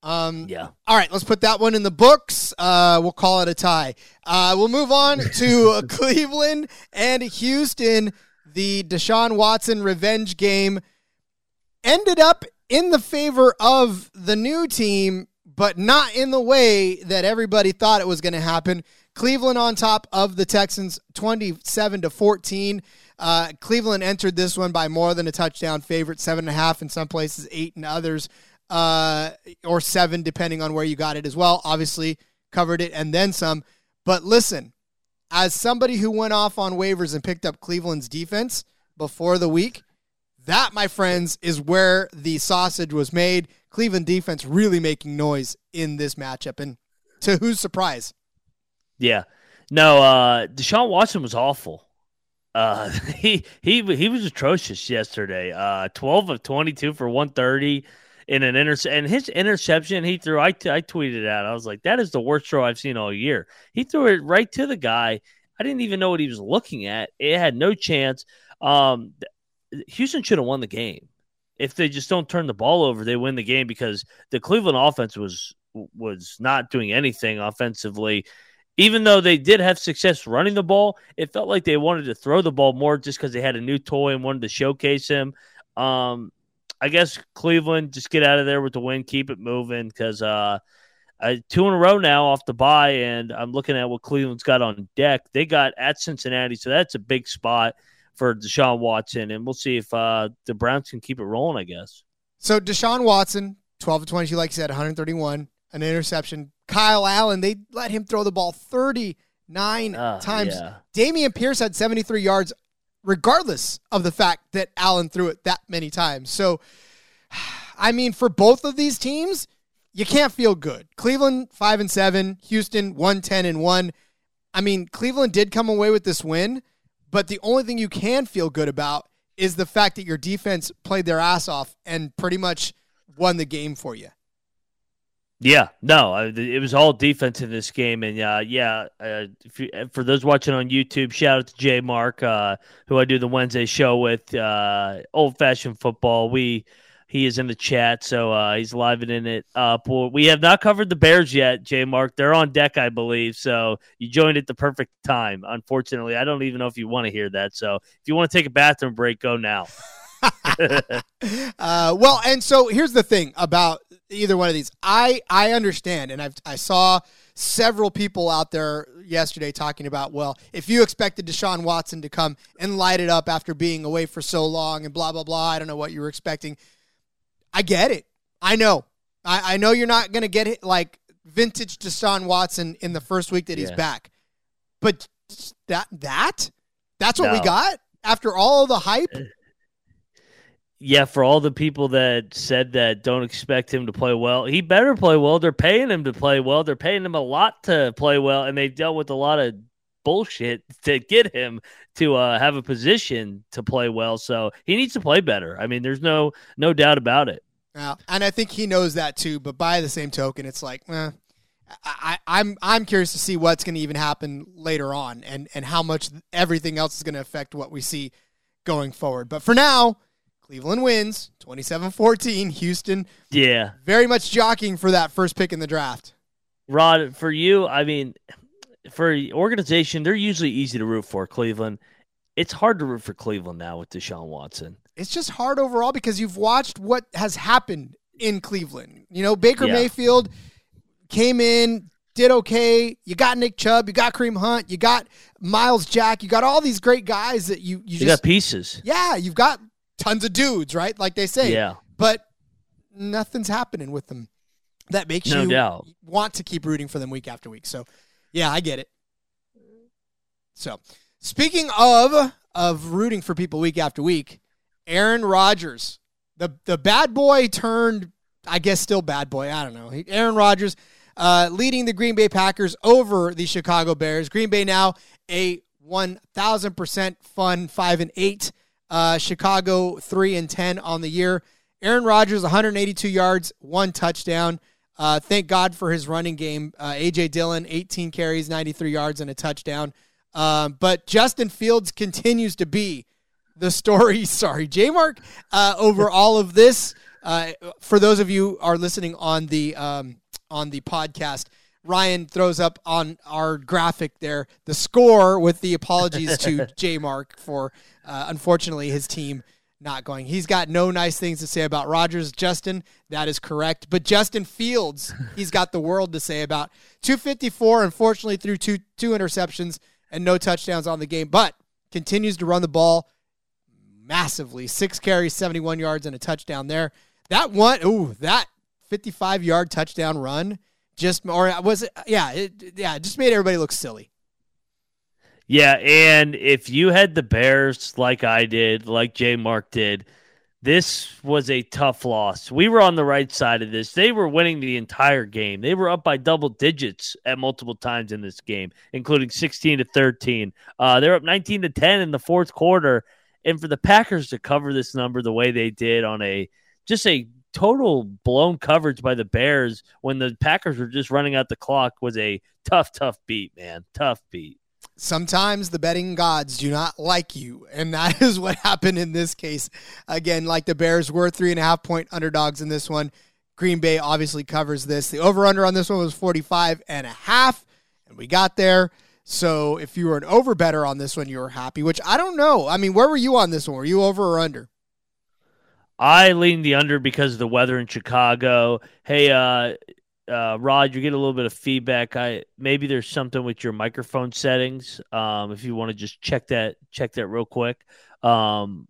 Um, yeah. All right, let's put that one in the books. Uh, we'll call it a tie. Uh, we'll move on to Cleveland and Houston. The Deshaun Watson revenge game ended up in the favor of the new team, but not in the way that everybody thought it was going to happen. Cleveland on top of the Texans, twenty-seven to fourteen. Uh, Cleveland entered this one by more than a touchdown favorite, seven and a half in some places, eight in others, uh, or seven, depending on where you got it as well. Obviously covered it and then some, but listen, as somebody who went off on waivers and picked up Cleveland's defense before the week, that, my friends, is where the sausage was made. Cleveland defense really making noise in this matchup, and to whose surprise? Yeah. No, uh, Deshaun Watson was awful. Uh, he he he was atrocious yesterday. Uh, twelve of twenty-two for one thirty in an inter- and his interception he threw, I, t- I tweeted out. I was like, that is the worst throw I've seen all year. He threw it right to the guy. I didn't even know what he was looking at. It had no chance. Um, Houston should have won the game. If they just don't turn the ball over, they win the game, because the Cleveland offense was was not doing anything offensively. Even though they did have success running the ball, it felt like they wanted to throw the ball more just because they had a new toy and wanted to showcase him. Um, I guess Cleveland, just get out of there with the win, keep it moving, because uh, two in a row now off the bye, and I'm looking at what Cleveland's got on deck. They got at Cincinnati, so that's a big spot for Deshaun Watson, and we'll see if uh, the Browns can keep it rolling, I guess. So Deshaun Watson, twelve of twenty-two, like you said, one thirty-one, an interception. Kyle Allen, they let him throw the ball thirty-nine uh, times. Yeah. Dameon Pierce had seventy-three yards, regardless of the fact that Allen threw it that many times. So, I mean, for both of these teams, you can't feel good. Cleveland, five and seven, Houston, one ten and one. I mean, Cleveland did come away with this win, but the only thing you can feel good about is the fact that your defense played their ass off and pretty much won the game for you. Yeah, no, it was all defense in this game. And, uh, yeah, uh, if you, for those watching on YouTube, shout out to J Mark, uh, who I do the Wednesday show with, uh, Old Fashioned Football. We He is in the chat, so uh, he's livening it up. We have not covered the Bears yet, J Mark. They're on deck, I believe, so you joined at the perfect time. Unfortunately, I don't even know if you want to hear that. So if you want to take a bathroom break, go now. uh, well, and so here's the thing about either one of these. I, I understand, and I've, I saw several people out there yesterday talking about, well, if you expected Deshaun Watson to come and light it up after being away for so long and blah, blah, blah, I don't know what you were expecting. I get it. I know. I, I know you're not going to get it like vintage Deshaun Watson in the first week that yeah. he's back. But that that that's what no. we got after all the hype? Yeah, for all the people that said that don't expect him to play well, he better play well. They're paying him to play well. They're paying him a lot to play well, and they've dealt with a lot of bullshit to get him to uh, have a position to play well. So he needs to play better. I mean, there's no no doubt about it. Yeah, and I think he knows that too. But by the same token, it's like, eh, I, I'm I'm curious to see what's going to even happen later on, and and how much everything else is going to affect what we see going forward. But for now, Cleveland wins twenty-seven fourteen. Houston, yeah, very much jockeying for that first pick in the draft. Rod, for you, I mean, for an organization, they're usually easy to root for. Cleveland, it's hard to root for Cleveland now with Deshaun Watson. It's just hard overall because you've watched what has happened in Cleveland. You know, Baker yeah. Mayfield came in, did okay. You got Nick Chubb, you got Kareem Hunt, you got Miles Jack, you got all these great guys that you you, you just got pieces. Yeah, you've got tons of dudes, right? Like they say. Yeah. But nothing's happening with them. That makes no you doubt. want to keep rooting for them week after week. So, yeah, I get it. So, speaking of of rooting for people week after week, Aaron Rodgers, the the bad boy turned, I guess still bad boy, I don't know. Aaron Rodgers uh, leading the Green Bay Packers over the Chicago Bears. Green Bay now a one thousand percent fun five and eight. Uh, Chicago three and ten on the year. Aaron Rodgers, one hundred eighty-two yards, one touchdown. Uh, thank God for his running game. Uh, A J Dillon, eighteen carries, ninety-three yards, and a touchdown. Um, but Justin Fields continues to be the story. Sorry, J-Mark, uh, over all of this. Uh, for those of you who are listening on the um, on the podcast, Ryan throws up on our graphic there the score with the apologies to J-Mark for, uh, unfortunately, his team not going. He's got no nice things to say about Rodgers. Justin, that is correct. But Justin Fields, he's got the world to say about. two fifty-four, unfortunately, threw two, two interceptions and no touchdowns on the game, but continues to run the ball massively. Six carries, seventy-one yards, and a touchdown there. That one, ooh, that fifty-five-yard touchdown run. Just or was it? Yeah, it, yeah. Just made everybody look silly. Yeah, and if you had the Bears like I did, like J Mark did, this was a tough loss. We were on the right side of this. They were winning the entire game. They were up by double digits at multiple times in this game, including sixteen to thirteen. Uh, they're up nineteen to ten in the fourth quarter, and for the Packers to cover this number the way they did on a just a. total blown coverage by the Bears when the Packers were just running out the clock was a tough, tough beat, man. Tough beat. Sometimes the betting gods do not like you, and that is what happened in this case. Again, like the Bears were three-and-a-half-point underdogs in this one. Green Bay obviously covers this. The over-under on this one was forty-five and a half, and we got there. So if you were an over-better on this one, you were happy, which I don't know. I mean, where were you on this one? Were you over or under? I lean the under because of the weather in Chicago. Hey, uh, uh, Rod, you get a little bit of feedback. I maybe there's something with your microphone settings. Um, if you want to just check that, check that real quick. Um,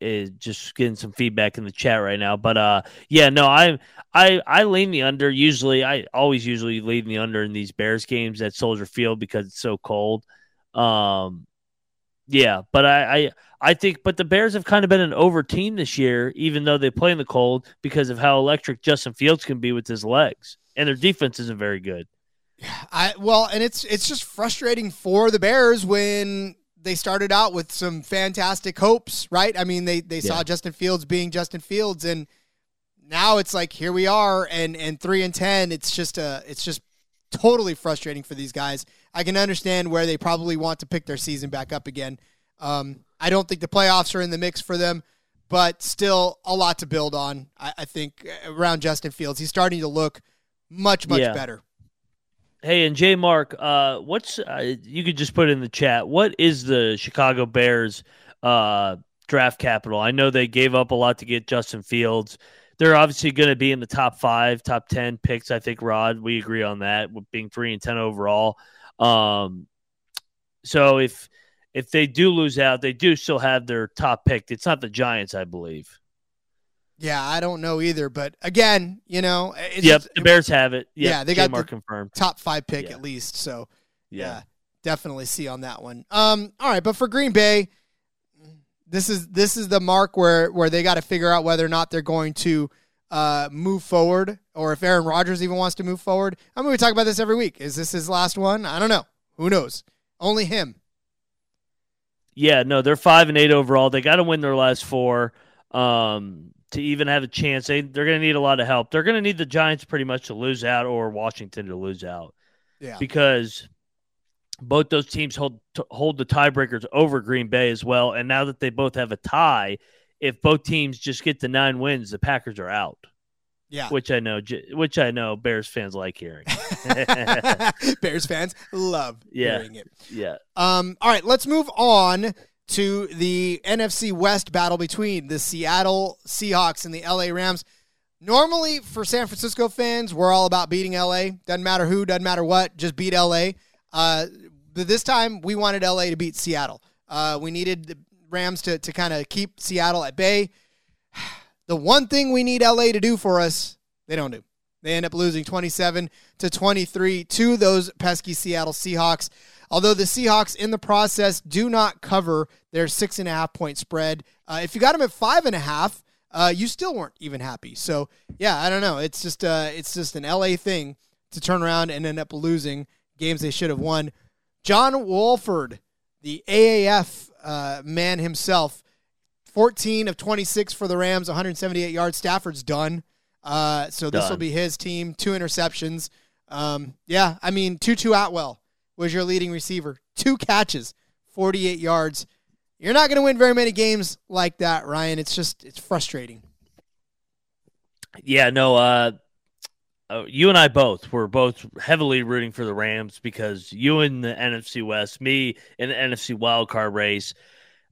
it, just getting some feedback in the chat right now. But uh, yeah, no, I I I lean the under. Usually, I always usually lean the under in these Bears games at Soldier Field because it's so cold. Um, yeah, but I. I I think, but the Bears have kind of been an over team this year, even though they play in the cold, because of how electric Justin Fields can be with his legs, and their defense isn't very good. I well, and it's it's just frustrating for the Bears when they started out with some fantastic hopes, right? I mean, they they yeah. saw Justin Fields being Justin Fields, and now it's like, here we are, and and three and ten. It's just a, it's just totally frustrating for these guys. I can understand where they probably want to pick their season back up again. Um, I don't think the playoffs are in the mix for them, but still a lot to build on. I, I think around Justin Fields, he's starting to look much much yeah. better. Hey, and J Mark, uh, what's uh, you could just put it in the chat. What is the Chicago Bears uh, draft capital? I know they gave up a lot to get Justin Fields. They're obviously going to be in the top five, top ten picks. I think, Rod, we agree on that, with being three and ten overall. Um, so if if they do lose out, they do still have their top pick. It's not the Giants, I believe. Yeah, I don't know either. But again, you know, it's, yep, the Bears have it. Yep, yeah, they got the confirmed top five pick yeah. at least. So yeah. yeah, definitely see on that one. Um, all right, but for Green Bay, this is this is the mark where where they got to figure out whether or not they're going to uh, move forward, or if Aaron Rodgers even wants to move forward. I mean, we talk about this every week. Is this his last one? I don't know. Who knows? Only him. Yeah, no, they're five and eight overall. They got to win their last four um, to even have a chance. They they're going to need a lot of help. They're going to need the Giants pretty much to lose out, or Washington to lose out, yeah, because both those teams hold hold the tiebreakers over Green Bay as well. And now that they both have a tie, if both teams just get to nine wins, the Packers are out. Yeah, which I know, which I know, Bears fans like hearing. Bears fans love yeah. hearing it. Yeah. Um. All right, let's move on to the N F C West battle between the Seattle Seahawks and the L A Rams. Normally, for San Francisco fans, we're all about beating L A. Doesn't matter who, doesn't matter what, just beat L A. Uh, but this time we wanted L A to beat Seattle. Uh, we needed the Rams to to kind of keep Seattle at bay. The one thing we need L A to do for us, they don't do. They end up losing twenty-seven to twenty-three to those pesky Seattle Seahawks. Although the Seahawks in the process do not cover their six and a half point spread. Uh, if you got them at five and a half, uh, you still weren't even happy. So yeah, I don't know. It's just uh, it's just an L A thing to turn around and end up losing games they should have won. John Wolford, the A A F uh, man himself, fourteen of twenty-six for the Rams, one seventy-eight yards. Stafford's done. Uh, so done. This will be his team. Two interceptions. Um, yeah, I mean, Tutu Atwell was your leading receiver. Two catches, forty-eight yards. You're not going to win very many games like that, Ryan. It's just, it's frustrating. Yeah, no, uh, Uh, you and I both were both heavily rooting for the Rams because you in the N F C West, me in the N F C wildcard race.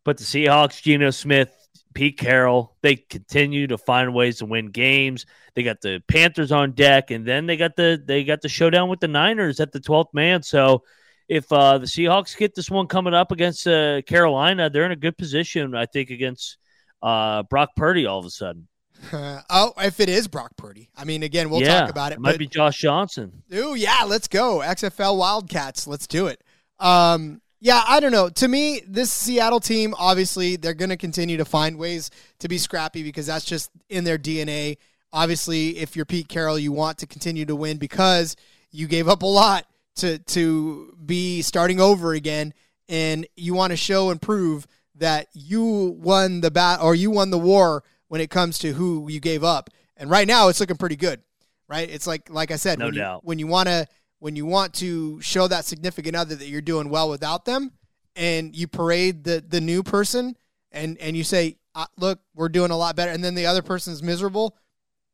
But the Seahawks, Geno Smith, Pete Carroll, they continue to find ways to win games. They got the Panthers on deck, and then they got the they got the showdown with the Niners at the twelfth man. So if uh, the Seahawks get this one coming up against uh, Carolina, they're in a good position, I think, against uh, Brock Purdy all of a sudden. Uh, oh, if it is Brock Purdy. I mean, again, we'll yeah, talk about it. It might but, be Josh Johnson. Ooh, yeah, let's go. X F L Wildcats, let's do it. Um, yeah, I don't know. To me, this Seattle team, obviously, they're going to continue to find ways to be scrappy because that's just in their D N A. Obviously, if you're Pete Carroll, you want to continue to win because you gave up a lot to, to be starting over again, and you want to show and prove that you won the bat or you won the war when it comes to who you gave up. And right now it's looking pretty good, right? It's like, like I said, no when, doubt. You, when you want to, when you want to show that significant other that you're doing well without them, and you parade the, the new person and, and you say, uh, look, we're doing a lot better. And then the other person's miserable,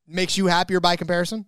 makes you happier by comparison.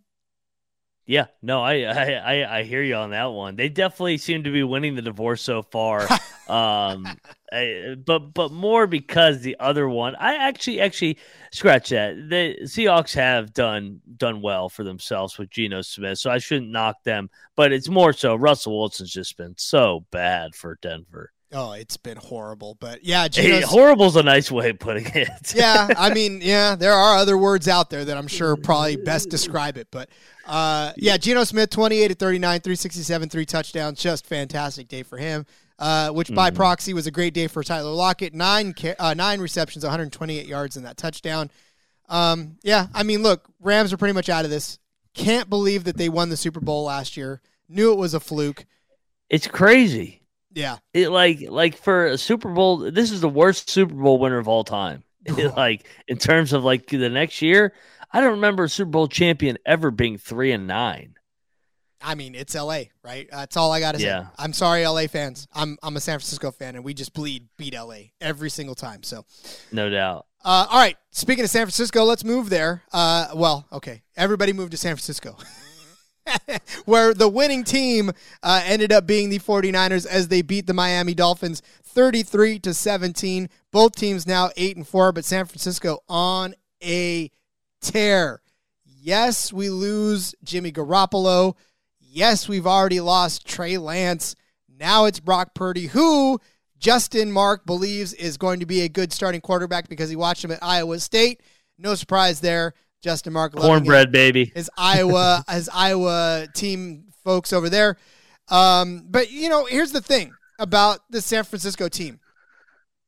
Yeah, no, I, I, I, I hear you on that one. They definitely seem to be winning the divorce so far. um, I, but but more because the other one, I actually actually scratch that. The Seahawks have done done well for themselves with Geno Smith, so I shouldn't knock them. But it's more so Russell Wilson's just been so bad for Denver. Oh, it's been horrible, but yeah, hey, horrible's a nice way of putting it. yeah, I mean, yeah, there are other words out there that I'm sure probably best describe it, but uh, yeah, Geno Smith, twenty-eight of thirty-nine, three sixty-seven, three touchdowns, just fantastic day for him. Uh, which by mm. proxy was a great day for Tyler Lockett, nine uh, nine receptions, one twenty-eight yards, and that touchdown. Um, yeah, I mean, look, Rams are pretty much out of this. Can't believe that they won the Super Bowl last year. Knew it was a fluke. It's crazy. Yeah, it like like for a Super Bowl, this is the worst Super Bowl winner of all time. It, like in terms of like the next year, I don't remember a Super Bowl champion ever being three and nine. I mean, it's L A, right? That's all I got to say. Yeah. I'm sorry, L A fans. I'm I'm a San Francisco fan, and we just bleed beat L A every single time. So, no doubt. Uh, all right. Speaking of San Francisco, let's move there. Uh, well, okay. Everybody moved to San Francisco, where the winning team uh, ended up being the forty-niners as they beat the Miami Dolphins thirty-three to seventeen. Both teams now eight and four, but San Francisco on a tear. Yes, we lose Jimmy Garoppolo. Yes, we've already lost Trey Lance. Now it's Brock Purdy, who Justin Mark believes is going to be a good starting quarterback because he watched him at Iowa State. No surprise there. Justin Mark. Cornbread, baby. His Iowa, his Iowa team folks over there. Um, but, you know, here's the thing about the San Francisco team.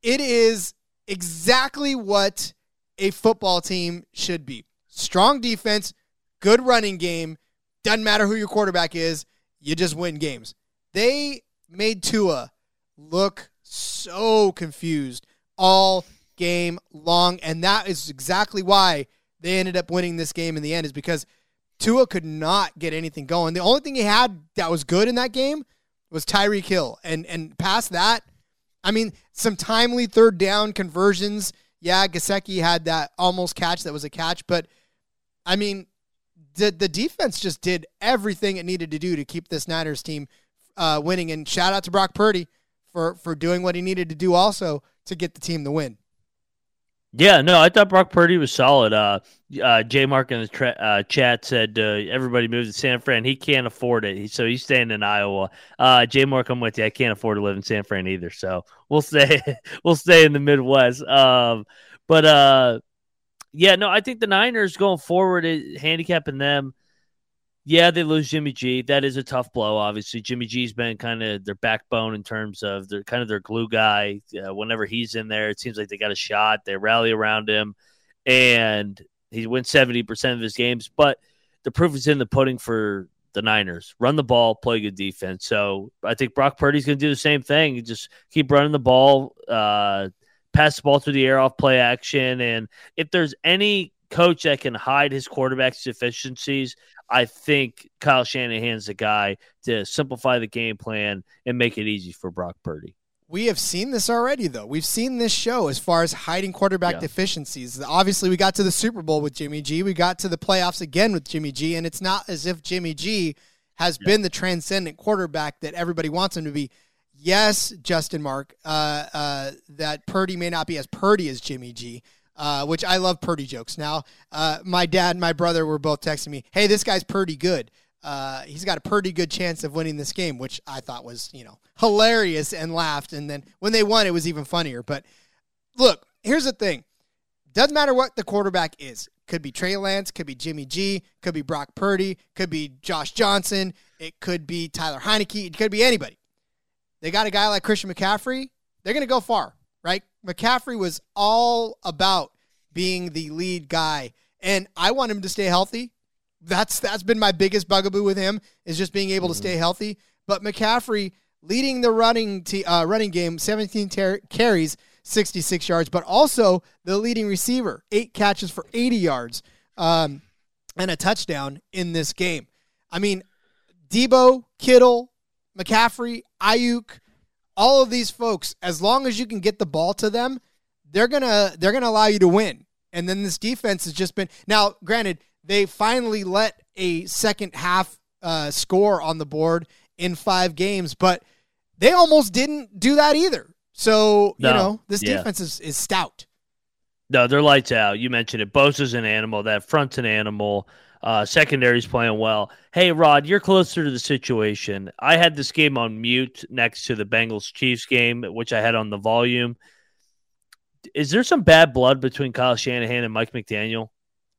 It is exactly what a football team should be. Strong defense, good running game. Doesn't matter who your quarterback is, you just win games. They made Tua look so confused all game long, and that is exactly why they ended up winning this game in the end, is because Tua could not get anything going. The only thing he had that was good in that game was Tyreek Hill, and and past that, I mean, some timely third down conversions. Yeah, Gesicki had that almost catch that was a catch, but I mean, The, the defense just did everything it needed to do to keep this Niners team uh, winning. And shout out to Brock Purdy for, for doing what he needed to do also to get the team the win. Yeah, no, I thought Brock Purdy was solid. Uh, uh, J. Mark in the tra- uh, chat said uh, everybody moved to San Fran. He can't afford it, so he's staying in Iowa. Uh, J. Mark, I'm with you. I can't afford to live in San Fran either, so we'll stay we'll stay in the Midwest. Um, but uh, yeah, no, I think the Niners going forward, is handicapping them, yeah, they lose Jimmy G. That is a tough blow, obviously. Jimmy G's been kind of their backbone in terms of their kind of their glue guy. Uh, whenever he's in there, it seems like they got a shot. They rally around him, and he wins seventy percent of his games. But the proof is in the pudding for the Niners. Run the ball, play good defense. So I think Brock Purdy's going to do the same thing. Just keep running the ball, uh, pass the ball through the air off play action. And if there's any coach that can hide his quarterback's deficiencies, I think Kyle Shanahan's the guy to simplify the game plan and make it easy for Brock Purdy. We have seen this already, though. We've seen this show as far as hiding quarterback yeah. deficiencies. Obviously, we got to the Super Bowl with Jimmy G. We got to the playoffs again with Jimmy G. And it's not as if Jimmy G has yeah. been the transcendent quarterback that everybody wants him to be. Yes, Justin Mark, uh, uh, that Purdy may not be as Purdy as Jimmy G, uh, which I love Purdy jokes. Now, uh, my dad and my brother were both texting me, hey, this guy's Purdy good. Uh, he's got a Purdy good chance of winning this game, which I thought was, you know, hilarious and laughed. And then when they won, it was even funnier. But look, here's the thing. Doesn't matter what the quarterback is. Could be Trey Lance, could be Jimmy G, could be Brock Purdy, could be Josh Johnson. It could be Tyler Heinicke. It could be anybody. They got a guy like Christian McCaffrey, they're going to go far, right? McCaffrey was all about being the lead guy, and I want him to stay healthy. That's That's been my biggest bugaboo with him, is just being able mm-hmm. to stay healthy. But McCaffrey leading the running t- uh, running game, seventeen ter- carries, sixty-six yards, but also the leading receiver, eight catches for eighty yards um, and a touchdown in this game. I mean, Debo, Kittle, McCaffrey, Ayuk, all of these folks, as long as you can get the ball to them, they're gonna they're gonna allow you to win. And then this defense has just been. Now, granted, they finally let a second half uh, score on the board in five games, but they almost didn't do that either. So no, you know this yeah. defense is, is stout. No, they're lights out. You mentioned it. Bosa's an animal. That front's an animal. Uh, secondary's playing well. Hey, Rod, you're closer to the situation. I had this game on mute next to the Bengals-Chiefs game, which I had on the volume. Is there some bad blood between Kyle Shanahan and Mike McDaniel?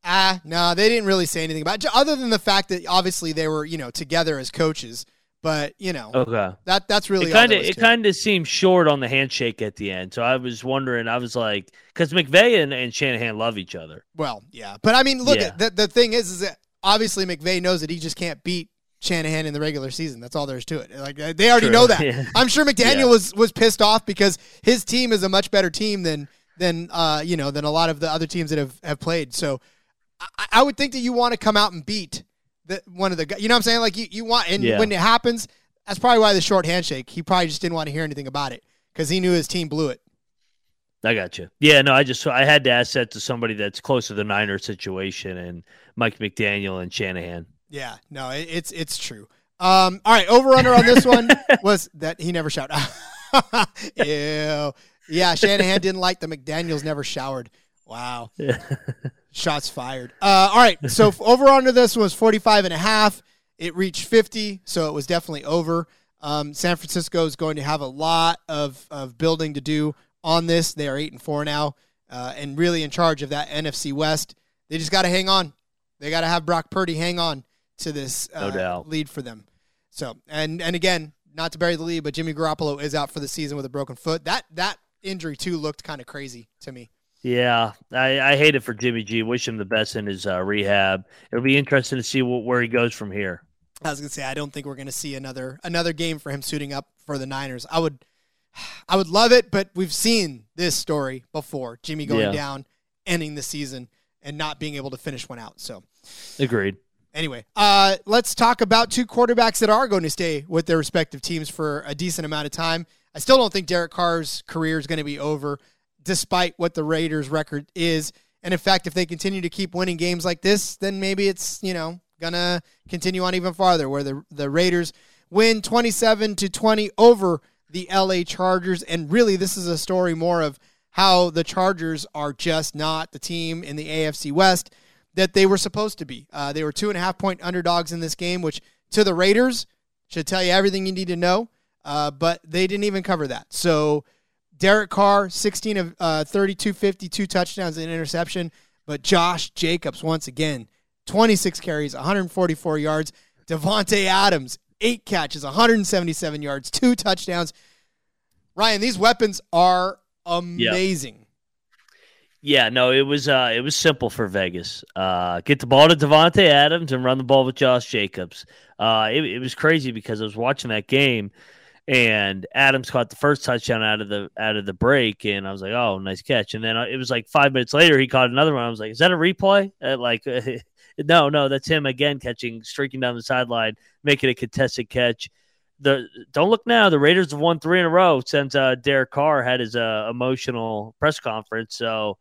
Ah, uh, no, they didn't really say anything about it, other than the fact that obviously they were, you know, together as coaches. But you know, okay, that that's really it. Kind of it kind of seemed short on the handshake at the end. So I was wondering, I was like, because McVay and, and Shanahan love each other. Well, yeah, but I mean, look, yeah. at, the the thing is, is that obviously McVay knows that he just can't beat Shanahan in the regular season. That's all there is to it. Like they already True. know that. Yeah. I'm sure McDaniel yeah. was was pissed off because his team is a much better team than than uh you know than a lot of the other teams that have have played. So I, I would think that you want to come out and beat the, one of the guys. You know what I'm saying? Like, you, you want, and yeah. when it happens, that's probably why the short handshake. He probably just didn't want to hear anything about it because he knew his team blew it. I got you. Yeah, no, I just I had to ask that to somebody that's close to the Niners situation and Mike McDaniel and Shanahan. Yeah, no, it, it's it's true. Um, all right, over-under on this one was that he never showered. Ew. Yeah, Shanahan didn't like the McDaniels never showered. Wow. Yeah. Shots fired. Uh, all right, so over-under this was forty-five and a half. It reached fifty, so it was definitely over. Um, San Francisco is going to have a lot of, of building to do on this. They are eight and four now, uh, and really in charge of that N F C West. They just got to hang on. They got to have Brock Purdy hang on to this uh, no doubt. lead for them. So, and and again, not to bury the lead, but Jimmy Garoppolo is out for the season with a broken foot. That that injury too looked kind of crazy to me. Yeah, I, I hate it for Jimmy G. Wish him the best in his uh, rehab. It'll be interesting to see what, where he goes from here. I was gonna say I don't think we're gonna see another another game for him suiting up for the Niners. I would. I would love it, but we've seen this story before. Jimmy going yeah. down, ending the season, and not being able to finish one out. So, agreed. Anyway, uh, let's talk about two quarterbacks that are going to stay with their respective teams for a decent amount of time. I still don't think Derek Carr's career is going to be over, despite what the Raiders' record is. And, in fact, if they continue to keep winning games like this, then maybe it's, you know, going to continue on even farther, where the, the Raiders win twenty-seven to twenty over the L A Chargers. And really, this is a story more of how the Chargers are just not the team in the A F C West that they were supposed to be. Uh, they were two and a half point underdogs in this game, which to the Raiders should tell you everything you need to know. Uh, but they didn't even cover that. So Derek Carr, sixteen of thirty-two, fifty, two touchdowns and interception. But Josh Jacobs, once again, twenty-six carries, one hundred forty-four yards. Devontae Adams, eight catches, one hundred seventy-seven yards, two touchdowns. Ryan, these weapons are amazing. Yeah, yeah no, it was uh, it was simple for Vegas. Uh, get the ball to Devontae Adams and run the ball with Josh Jacobs. Uh, it, it was crazy because I was watching that game, and Adams caught the first touchdown out of the out of the break, and I was like, oh, nice catch. And then it was like five minutes later, he caught another one. I was like, is that a replay? Uh, like. No, no, that's him again catching, streaking down the sideline, making a contested catch. The Don't look now. The Raiders have won three in a row since uh, Derek Carr had his uh, emotional press conference. So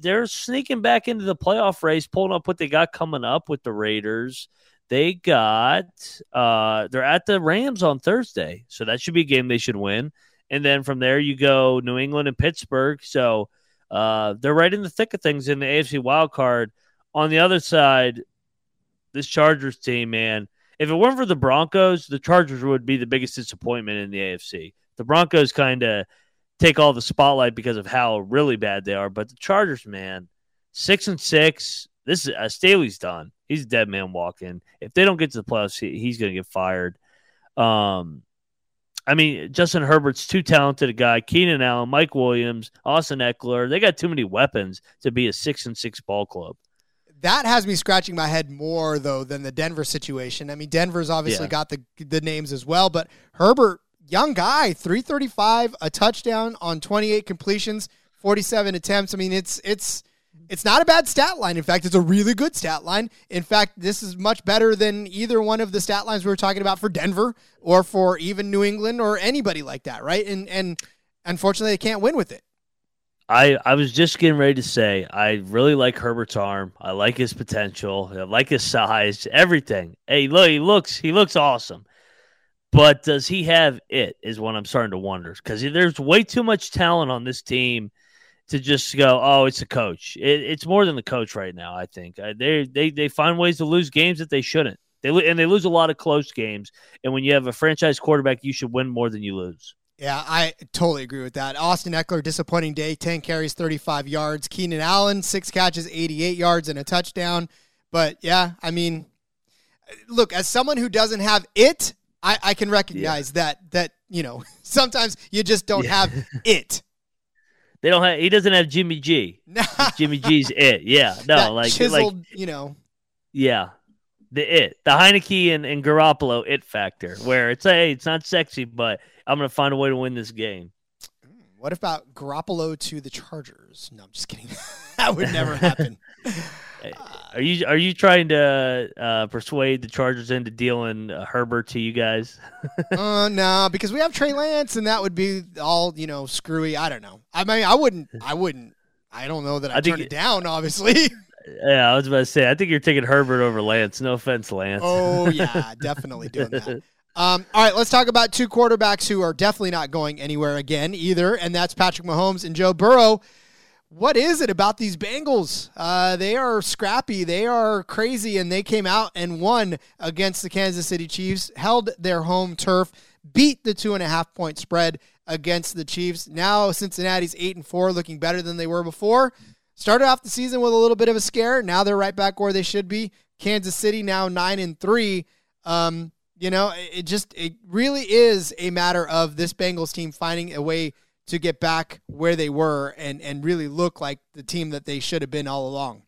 they're sneaking back into the playoff race, pulling up what they got coming up with the Raiders. They got uh, – they're at the Rams on Thursday, so that should be a game they should win. And then from there you go New England and Pittsburgh. So uh, they're right in the thick of things in the A F C wild card. On the other side, this Chargers team, man, if it weren't for the Broncos, the Chargers would be the biggest disappointment in the A F C. The Broncos kind of take all the spotlight because of how really bad they are. But the Chargers, man, six and six. This is uh, Staley's done. He's a dead man walking. If they don't get to the playoffs, he, he's going to get fired. Um, I mean, Justin Herbert's too talented a guy. Keenan Allen, Mike Williams, Austin Eckler. They got too many weapons to be a six and six ball club. That has me scratching my head more, though, than the Denver situation. I mean, Denver's obviously yeah. got the the names as well, but Herbert, young guy, three thirty-five, a touchdown on twenty-eight completions, forty-seven attempts. I mean, it's it's it's not a bad stat line. In fact, it's a really good stat line. In fact, this is much better than either one of the stat lines we were talking about for Denver or for even New England or anybody like that, right? And and unfortunately, they can't win with it. I, I was just getting ready to say I really like Herbert's arm. I like his potential. I like his size. Everything. Hey, look, he looks he looks awesome. But does he have it? Is what I'm starting to wonder, because there's way too much talent on this team to just go, oh, it's the coach. It, it's more than the coach right now. I think they they they find ways to lose games that they shouldn't. They and they lose a lot of close games. And when you have a franchise quarterback, you should win more than you lose. Yeah, I totally agree with that. Austin Eckler, disappointing day, ten carries, thirty-five yards. Keenan Allen, six catches, eighty-eight yards, and a touchdown. But, yeah, I mean, look, as someone who doesn't have it, I, I can recognize yeah. that, that, you know, sometimes you just don't yeah. have it. They don't have. He doesn't have Jimmy G. Jimmy G's it, yeah. No, that like chiseled, like, you know. Yeah. The it, the Heinicke and, and Garoppolo it factor, where it's, hey, it's not sexy, but I'm going to find a way to win this game. What about Garoppolo to the Chargers? No, I'm just kidding. That would never happen. Are you are you trying to uh, persuade the Chargers into dealing uh, Herbert to you guys? uh, no, because we have Trey Lance, and that would be all, you know, screwy. I don't know. I mean, I wouldn't. I wouldn't. I don't know that I'd turn it down, obviously. Yeah, I was about to say, I think you're taking Herbert over Lance. No offense, Lance. Oh, yeah, definitely doing that. Um, all right, let's talk about two quarterbacks who are definitely not going anywhere again either, and that's Patrick Mahomes and Joe Burrow. What is it about these Bengals? Uh, they are scrappy. They are crazy, and they came out and won against the Kansas City Chiefs, held their home turf, beat the two and a half point spread against the Chiefs. Now Cincinnati's eight and four, looking better than they were before. Started off the season with a little bit of a scare. Now they're right back where they should be. Kansas City now nine and three. Um, you know, it just it really is a matter of this Bengals team finding a way to get back where they were and, and really look like the team that they should have been all along.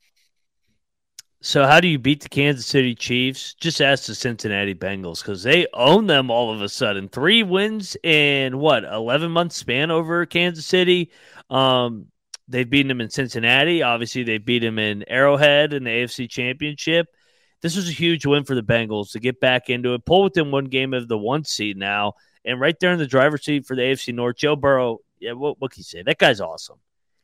So how do you beat the Kansas City Chiefs? Just ask the Cincinnati Bengals, because they own them all of a sudden. Three wins in, what, eleven-month span over Kansas City? Um, they've beaten them in Cincinnati. Obviously, they beat them in Arrowhead in the A F C Championship. This was a huge win for the Bengals to get back into it, pull within one game of the one seed now, and right there in the driver's seat for the A F C North, Joe Burrow, yeah, what, what can you say? That guy's awesome.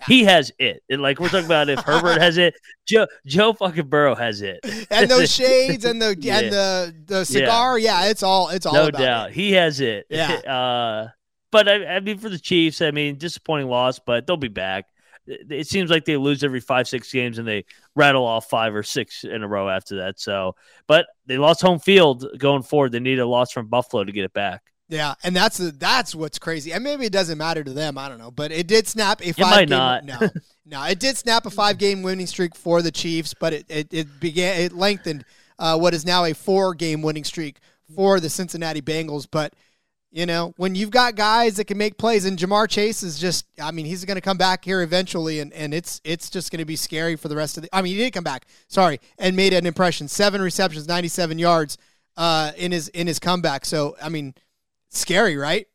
He has it. And like we're talking about, if Herbert has it, Joe Joe fucking Burrow has it. And those shades and the yeah. and the, the cigar, yeah. yeah, it's all it's all no about doubt. It. He has it. Yeah. Uh, but I, I mean, for the Chiefs, I mean, disappointing loss, but they'll be back. It, it seems like they lose every five, six games, and they rattle off five or six in a row after that. So, but they lost home field going forward. They need a loss from Buffalo to get it back. Yeah, and that's that's what's crazy. And maybe it doesn't matter to them. I don't know. But it did snap a five-game. No, no, it did snap a five-game winning streak for the Chiefs, but it it, it began it lengthened uh, what is now a four-game winning streak for the Cincinnati Bengals. But you know, when you've got guys that can make plays, and Jamar Chase is just—I mean, he's going to come back here eventually, and and it's it's just going to be scary for the rest of the. I mean, he did come back, sorry, and made an impression. Seven receptions, ninety-seven yards uh, in his in his comeback. So I mean. Scary, right?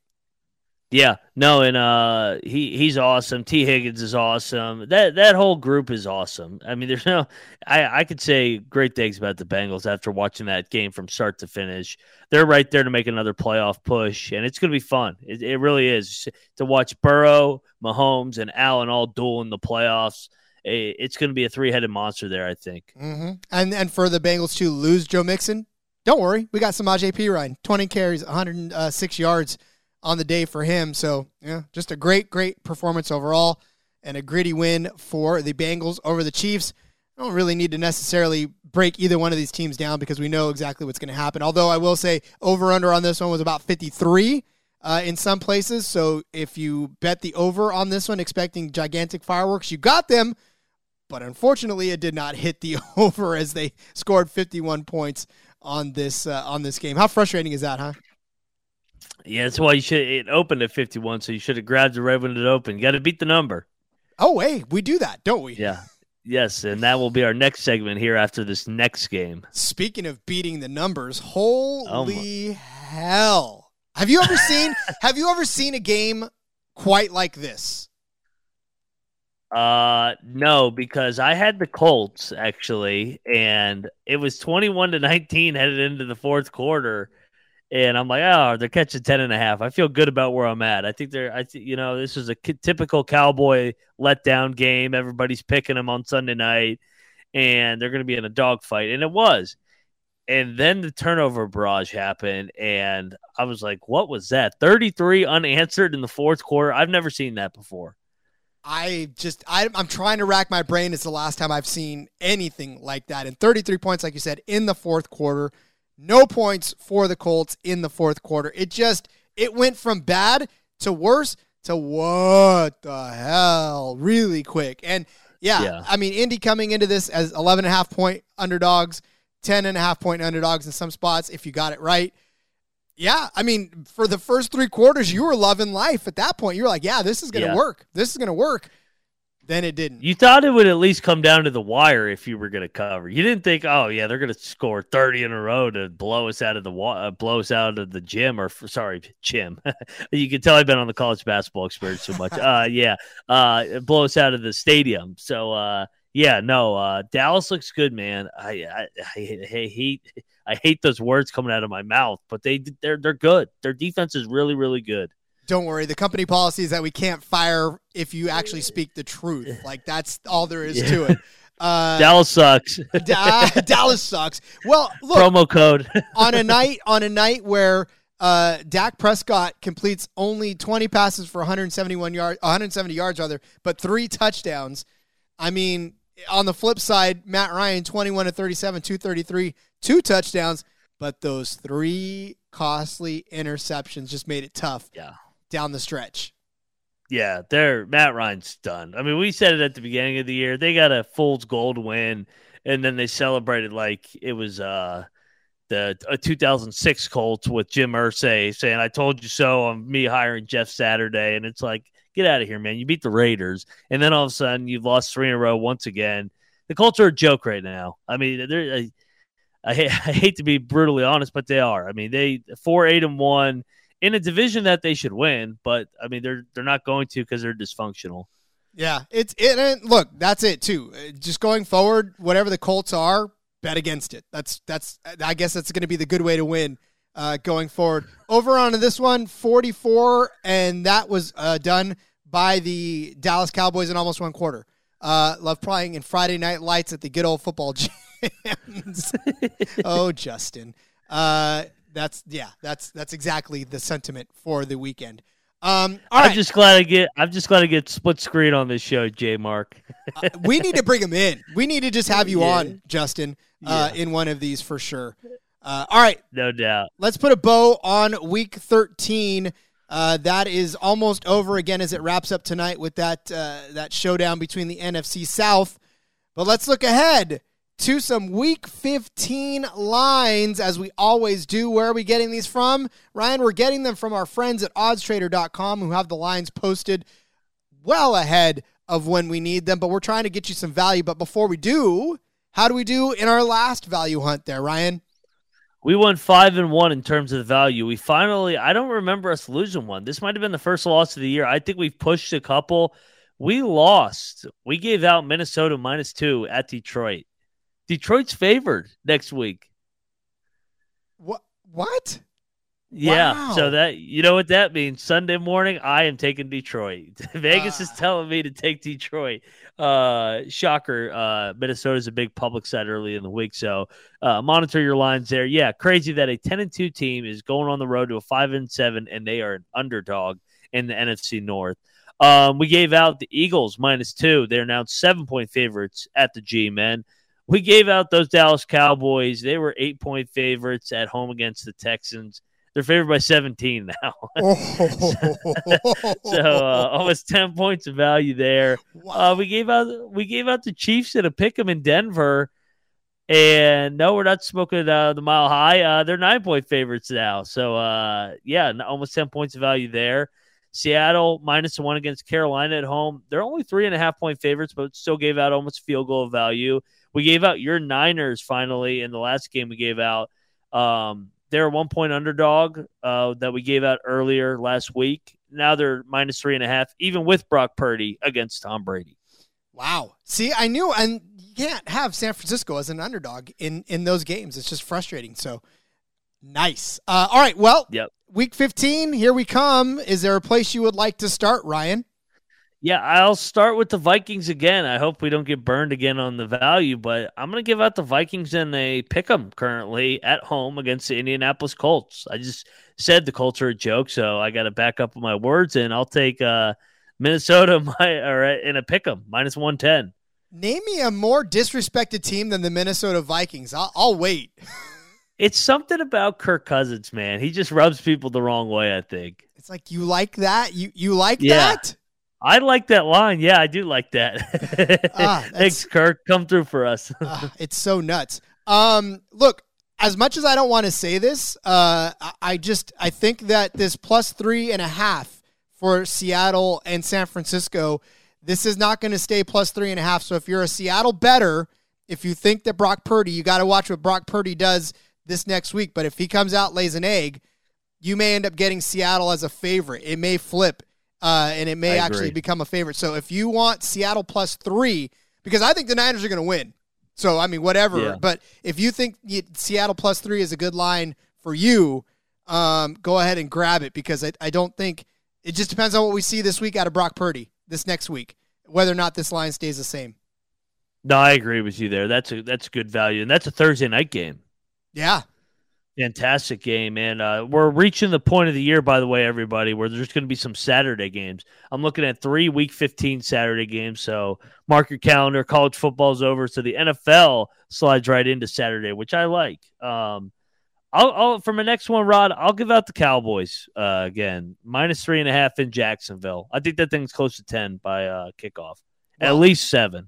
Yeah. No, and uh, he he's awesome. T. Higgins is awesome. That that whole group is awesome. I mean, there's no I, I could say great things about the Bengals after watching that game from start to finish. They're right there to make another playoff push, and it's going to be fun. It, it really is. To watch Burrow, Mahomes, and Allen all duel in the playoffs, it, it's going to be a three-headed monster there, I think. Mm-hmm. And, and for the Bengals to lose Joe Mixon, don't worry, we got Samaje Perine, twenty carries, one hundred six yards on the day for him. So, yeah, just a great, great performance overall and a gritty win for the Bengals over the Chiefs. I don't really need to necessarily break either one of these teams down because we know exactly what's going to happen. Although I will say over-under on this one was about fifty-three uh, in some places. So if you bet the over on this one expecting gigantic fireworks, you got them. But unfortunately, it did not hit the over as they scored fifty-one points on this uh, on this game. How frustrating is that, huh? Yeah, that's why you should. It opened at fifty-one, so you should have grabbed the red when it opened. You got to beat the number. Oh, hey, we do that, don't we? Yeah. Yes, and that will be our next segment here after this next game. Speaking of beating the numbers, holy oh hell! Have you ever seen? Have you ever seen a game quite like this? Uh, no, because I had the Colts actually, and it was twenty-one to nineteen headed into the fourth quarter. And I'm like, oh, they're catching ten and a half. I feel good about where I'm at. I think they're, I think, you know, this is a k- typical Cowboy letdown game. Everybody's picking them on Sunday night and they're going to be in a dogfight. And it was, and then the turnover barrage happened. And I was like, what was that? thirty-three unanswered in the fourth quarter. I've never seen that before. I just, I, I'm trying to rack my brain. It's the last time I've seen anything like that. And thirty-three points, like you said, in the fourth quarter. No points for the Colts in the fourth quarter. It just, it went from bad to worse to what the hell really quick. And, yeah, yeah. I mean, Indy coming into this as eleven and a half point underdogs, ten and a half point underdogs in some spots if you got it right. Yeah, I mean, for the first three quarters, you were loving life at that point. You were like, yeah, this is going to yeah. work. This is going to work. Then it didn't. You thought it would at least come down to the wire if you were going to cover. You didn't think, oh yeah, they're going to score thirty in a row to blow us out of the wa- blow us out of the gym or for, sorry, gym. You can tell I've been on the college basketball experience too much. uh, yeah, uh, blow us out of the stadium. So uh, yeah, no, uh, Dallas looks good, man. I I, I I hate I hate those words coming out of my mouth, but they they're they're good. Their defense is really really good. Don't worry. The company policy is that we can't fire if you actually speak the truth. Like, that's all there is yeah. to it. Uh, Dallas sucks. da- Dallas sucks. Well, look. Promo code. on a night on a night where uh, Dak Prescott completes only twenty passes for one hundred seventy-one yards, one hundred seventy yards rather, but three touchdowns. I mean, on the flip side, Matt Ryan, twenty-one to thirty-seven, two thirty-three, two touchdowns, but those three costly interceptions just made it tough. Yeah. Down the stretch. Yeah, they're Matt Ryan's done. I mean, we said it at the beginning of the year. They got a fool's gold win, and then they celebrated like it was uh, the uh, two thousand six Colts with Jim Irsay saying, I told you so on me hiring Jeff Saturday. And it's like, get out of here, man. You beat the Raiders. And then all of a sudden, you've lost three in a row once again. The Colts are a joke right now. I mean, they're, I, I, hate, I hate to be brutally honest, but they are. I mean, they four, eight, and one. In a division that they should win, but I mean they're they're not going to because they're dysfunctional. Yeah, it's it. And look, that's it too. Just going forward, whatever the Colts are, bet against it. That's that's. I guess that's going to be the good way to win uh, going forward. Over onto this one, forty-four, and that was uh, done by the Dallas Cowboys in almost one quarter. Uh, love playing in Friday Night Lights at the good old football jams. Oh, Justin. Uh, That's yeah. That's that's exactly the sentiment for the weekend. Um, all I'm right. just glad I get. I'm just glad I get split screen on this show, J. Mark. uh, we need to bring him in. We need to just have you yeah. on, Justin, uh, yeah. in one of these for sure. Uh, all right, no doubt. Let's put a bow on week thirteen. Uh, that is almost over again as it wraps up tonight with that uh, that showdown between the N F C South. But let's look ahead to some week fifteen lines, as we always do. Where are we getting these from? Ryan, we're getting them from our friends at odds trader dot com, who have the lines posted well ahead of when we need them, but we're trying to get you some value. But before we do, how do we do in our last value hunt there, Ryan? We won five and one in terms of the value. We finally, I don't remember us losing one. This might have been the first loss of the year. I think we've pushed a couple. We lost. We gave out Minnesota minus two at Detroit. Detroit's favored next week. What? What? Yeah. Wow. So that, you know what that means? Sunday morning, I am taking Detroit. Vegas uh, is telling me to take Detroit. Uh, shocker. Uh, Minnesota's a big public side early in the week, so uh, monitor your lines there. Yeah, crazy that a ten and two team is going on the road to a five and seven, and they are an underdog in the N F C North. Um, we gave out the Eagles minus two. They're now seven point favorites at the G-Men. We gave out those Dallas Cowboys. They were eight-point favorites at home against the Texans. They're favored by seventeen now. Oh. so so uh, almost ten points of value there. Wow. Uh, we gave out we gave out the Chiefs at a pick'em in Denver. And, no, we're not smoking uh, the mile high. Uh, they're nine-point favorites now. So, uh, yeah, almost ten points of value there. Seattle minus one against Carolina at home. They're only three-and-a-half-point favorites, but still gave out almost field goal of value. We gave out your Niners finally in the last game we gave out. Um, they're a one-point underdog uh, that we gave out earlier last week. Now they're minus three and a half, even with Brock Purdy against Tom Brady. Wow. See, I knew, and you can't have San Francisco as an underdog in, in those games. It's just frustrating. So, nice. Uh, all right, well, yep. Week fifteen, here we come. Is there a place you would like to start, Ryan? Yeah, I'll start with the Vikings again. I hope we don't get burned again on the value, but I'm going to give out the Vikings in a pick'em currently at home against the Indianapolis Colts. I just said the Colts are a joke, so I got to back up my words, and I'll take uh, Minnesota my, or in a pick'em, minus one ten. Name me a more disrespected team than the Minnesota Vikings. I'll, I'll wait. It's something about Kirk Cousins, man. He just rubs people the wrong way, I think. It's like, you like that? You, you like yeah. that? I like that line. Yeah, I do like that. ah, Thanks, Kirk. Come through for us. ah, it's so nuts. Um, look, as much as I don't want to say this, uh, I, I just I think that this plus three and a half for Seattle and San Francisco, This is not going to stay plus three and a half. So if you're a Seattle bettor, if you think that Brock Purdy, you got to watch what Brock Purdy does this next week. But if he comes out, lays an egg, you may end up getting Seattle as a favorite. It may flip, uh, and it may actually become a favorite. So if you want Seattle plus three, because I think the Niners are going to win. So, I mean, whatever. Yeah. But if you think Seattle plus three is a good line for you, um, go ahead and grab it, because I, I don't think – it just depends on what we see this week out of Brock Purdy this next week, whether or not this line stays the same. No, I agree with you there. That's a that's good value. And that's a Thursday night game. Yeah. Fantastic game, man. Uh, we're reaching the point of the year, by the way, everybody, where there's going to be some Saturday games. I'm looking at three Week fifteen Saturday games, so mark your calendar. College football's over, so the N F L slides right into Saturday, which I like. Um, I'll, I'll for my next one, Rod, I'll give out the Cowboys uh, again. Minus three and a half in Jacksonville. I think that thing's close to ten by uh, kickoff. Wow. At least seven.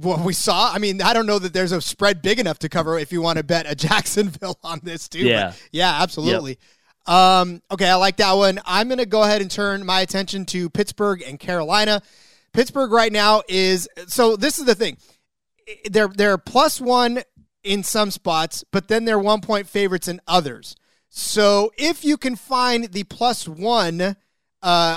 What we saw, I mean, I don't know that there's a spread big enough to cover if you want to bet a Jacksonville on this, too. Yeah, but yeah, absolutely. Yep. Um, okay, I like that one. I'm going to go ahead and turn my attention to Pittsburgh and Carolina. Pittsburgh right now is, so this is the thing. They're, they're plus one in some spots, but then they're one-point favorites in others. So if you can find the plus one uh,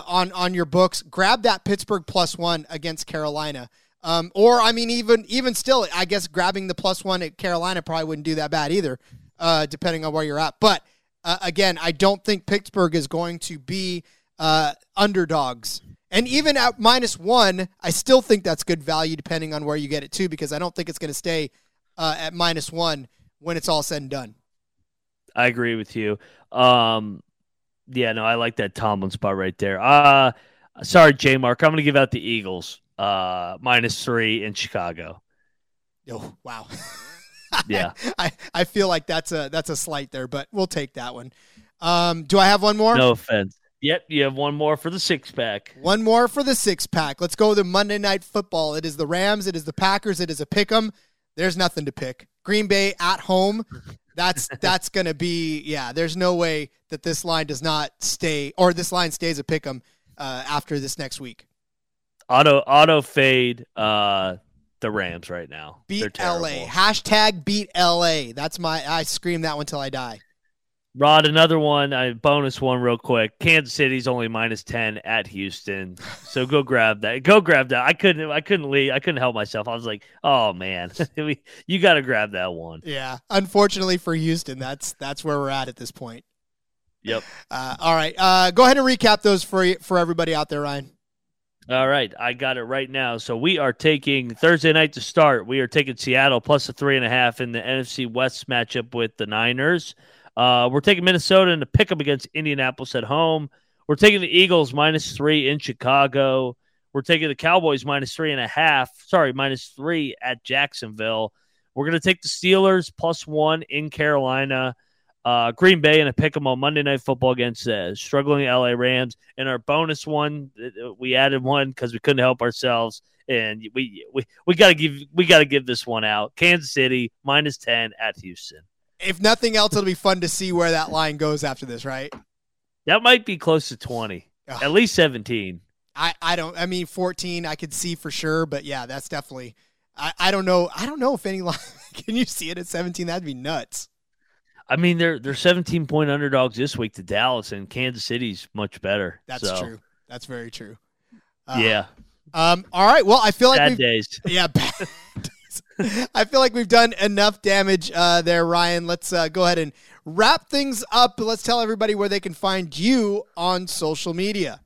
on, on your books, grab that Pittsburgh plus one against Carolina. Um, or, I mean, even even still, I guess grabbing the plus one at Carolina probably wouldn't do that bad either, uh, depending on where you're at. But, uh, again, I don't think Pittsburgh is going to be uh, underdogs. And even at minus one, I still think that's good value depending on where you get it to, because I don't think it's going to stay uh, at minus one when it's all said and done. I agree with you. Um, yeah, no, I like that Tomlin spot right there. Uh, sorry, J-Mark, I'm going to give out the Eagles. Uh, minus three in Chicago. Oh, wow. Yeah. I, I feel like that's a, that's a slight there, but we'll take that one. Um, do I have one more? No offense. Yep. You have one more for the six pack. One more for the six pack. Let's go to Monday Night Football. It is the Rams. It is the Packers. It is a pick 'em. There's nothing to pick. Green Bay at home. That's, that's going to be, yeah, there's no way that this line does not stay, or this line stays a pick 'em, uh, after this next week. Auto auto fade uh, the Rams right now. Beat L A. Hashtag beat L A. That's my I scream that one till I die. Rod, another one, I bonus one real quick. Kansas City's only minus ten at Houston. So go grab that. Go grab that. I couldn't I couldn't leave. I couldn't help myself. I was like, oh man. You gotta grab that one. Yeah. Unfortunately for Houston, that's that's where we're at at this point. Yep. Uh, all right. Uh, go ahead and recap those for for everybody out there, Ryan. All right, I got it right now. So we are taking Thursday night to start. We are taking Seattle plus a three and a half in the N F C West matchup with the Niners. Uh, we're taking Minnesota in the pick 'em against Indianapolis at home. We're taking the Eagles minus three in Chicago. We're taking the Cowboys minus three and a half. Sorry, minus three at Jacksonville. We're going to take the Steelers plus one in Carolina. Uh, Green Bay and a pick 'em on Monday Night Football against the uh, struggling L A Rams. And our bonus one, we added one because we couldn't help ourselves, and we we we gotta give we gotta give this one out. Kansas City minus ten at Houston. If nothing else, it'll be fun to see where that line goes after this, right? That might be close to twenty, Ugh. At least seventeen. I, I don't. I mean, fourteen I could see for sure, but yeah, that's definitely. I, I don't know. I don't know if any line. Can you see it at seventeen? That'd be nuts. I mean, they're they're seventeen-point underdogs this week to Dallas, and Kansas City's much better. That's so. True. That's very true. Uh, yeah. Um. All right. Well, I feel like bad we've, days. Yeah. Bad days. I feel like we've done enough damage uh, there, Ryan. Let's uh, go ahead and wrap things up. Let's tell everybody where they can find you on social media.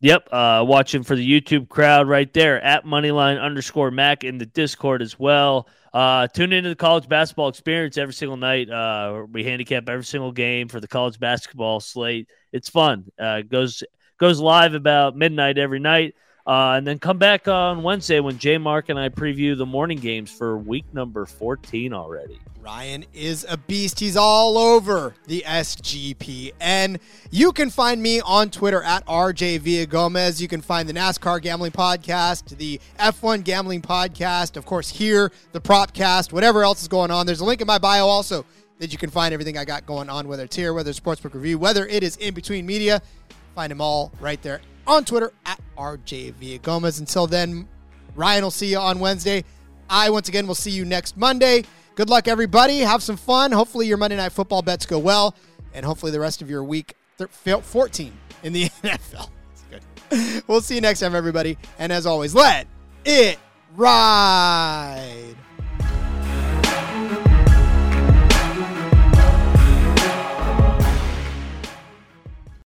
Yep. Uh, watching for the YouTube crowd right there at Moneyline underscore Mac in the Discord as well. Uh, tune into the college basketball experience every single night. Uh, we handicap every single game for the college basketball slate. It's fun. Uh, goes goes live about midnight every night. Uh, and then come back on Wednesday when J Mark and I preview the morning games for week number fourteen already. Ryan is a beast. He's all over the S G P N. You can find me on Twitter at R J Villagomez. You can find the NASCAR Gambling Podcast, the F one Gambling Podcast, of course, here, the Propcast, whatever else is going on. There's a link in my bio also that you can find everything I got going on, whether it's here, whether it's Sportsbook Review, whether it is In Between Media. Find them all right there on Twitter at R J Villagomez. Until then, Ryan will see you on Wednesday. I, once again, will see you next Monday. Good luck, everybody. Have some fun. Hopefully your Monday Night Football bets go well, and hopefully the rest of your week fourteen in the N F L. It's good. We'll see you next time, everybody. And as always, let it ride.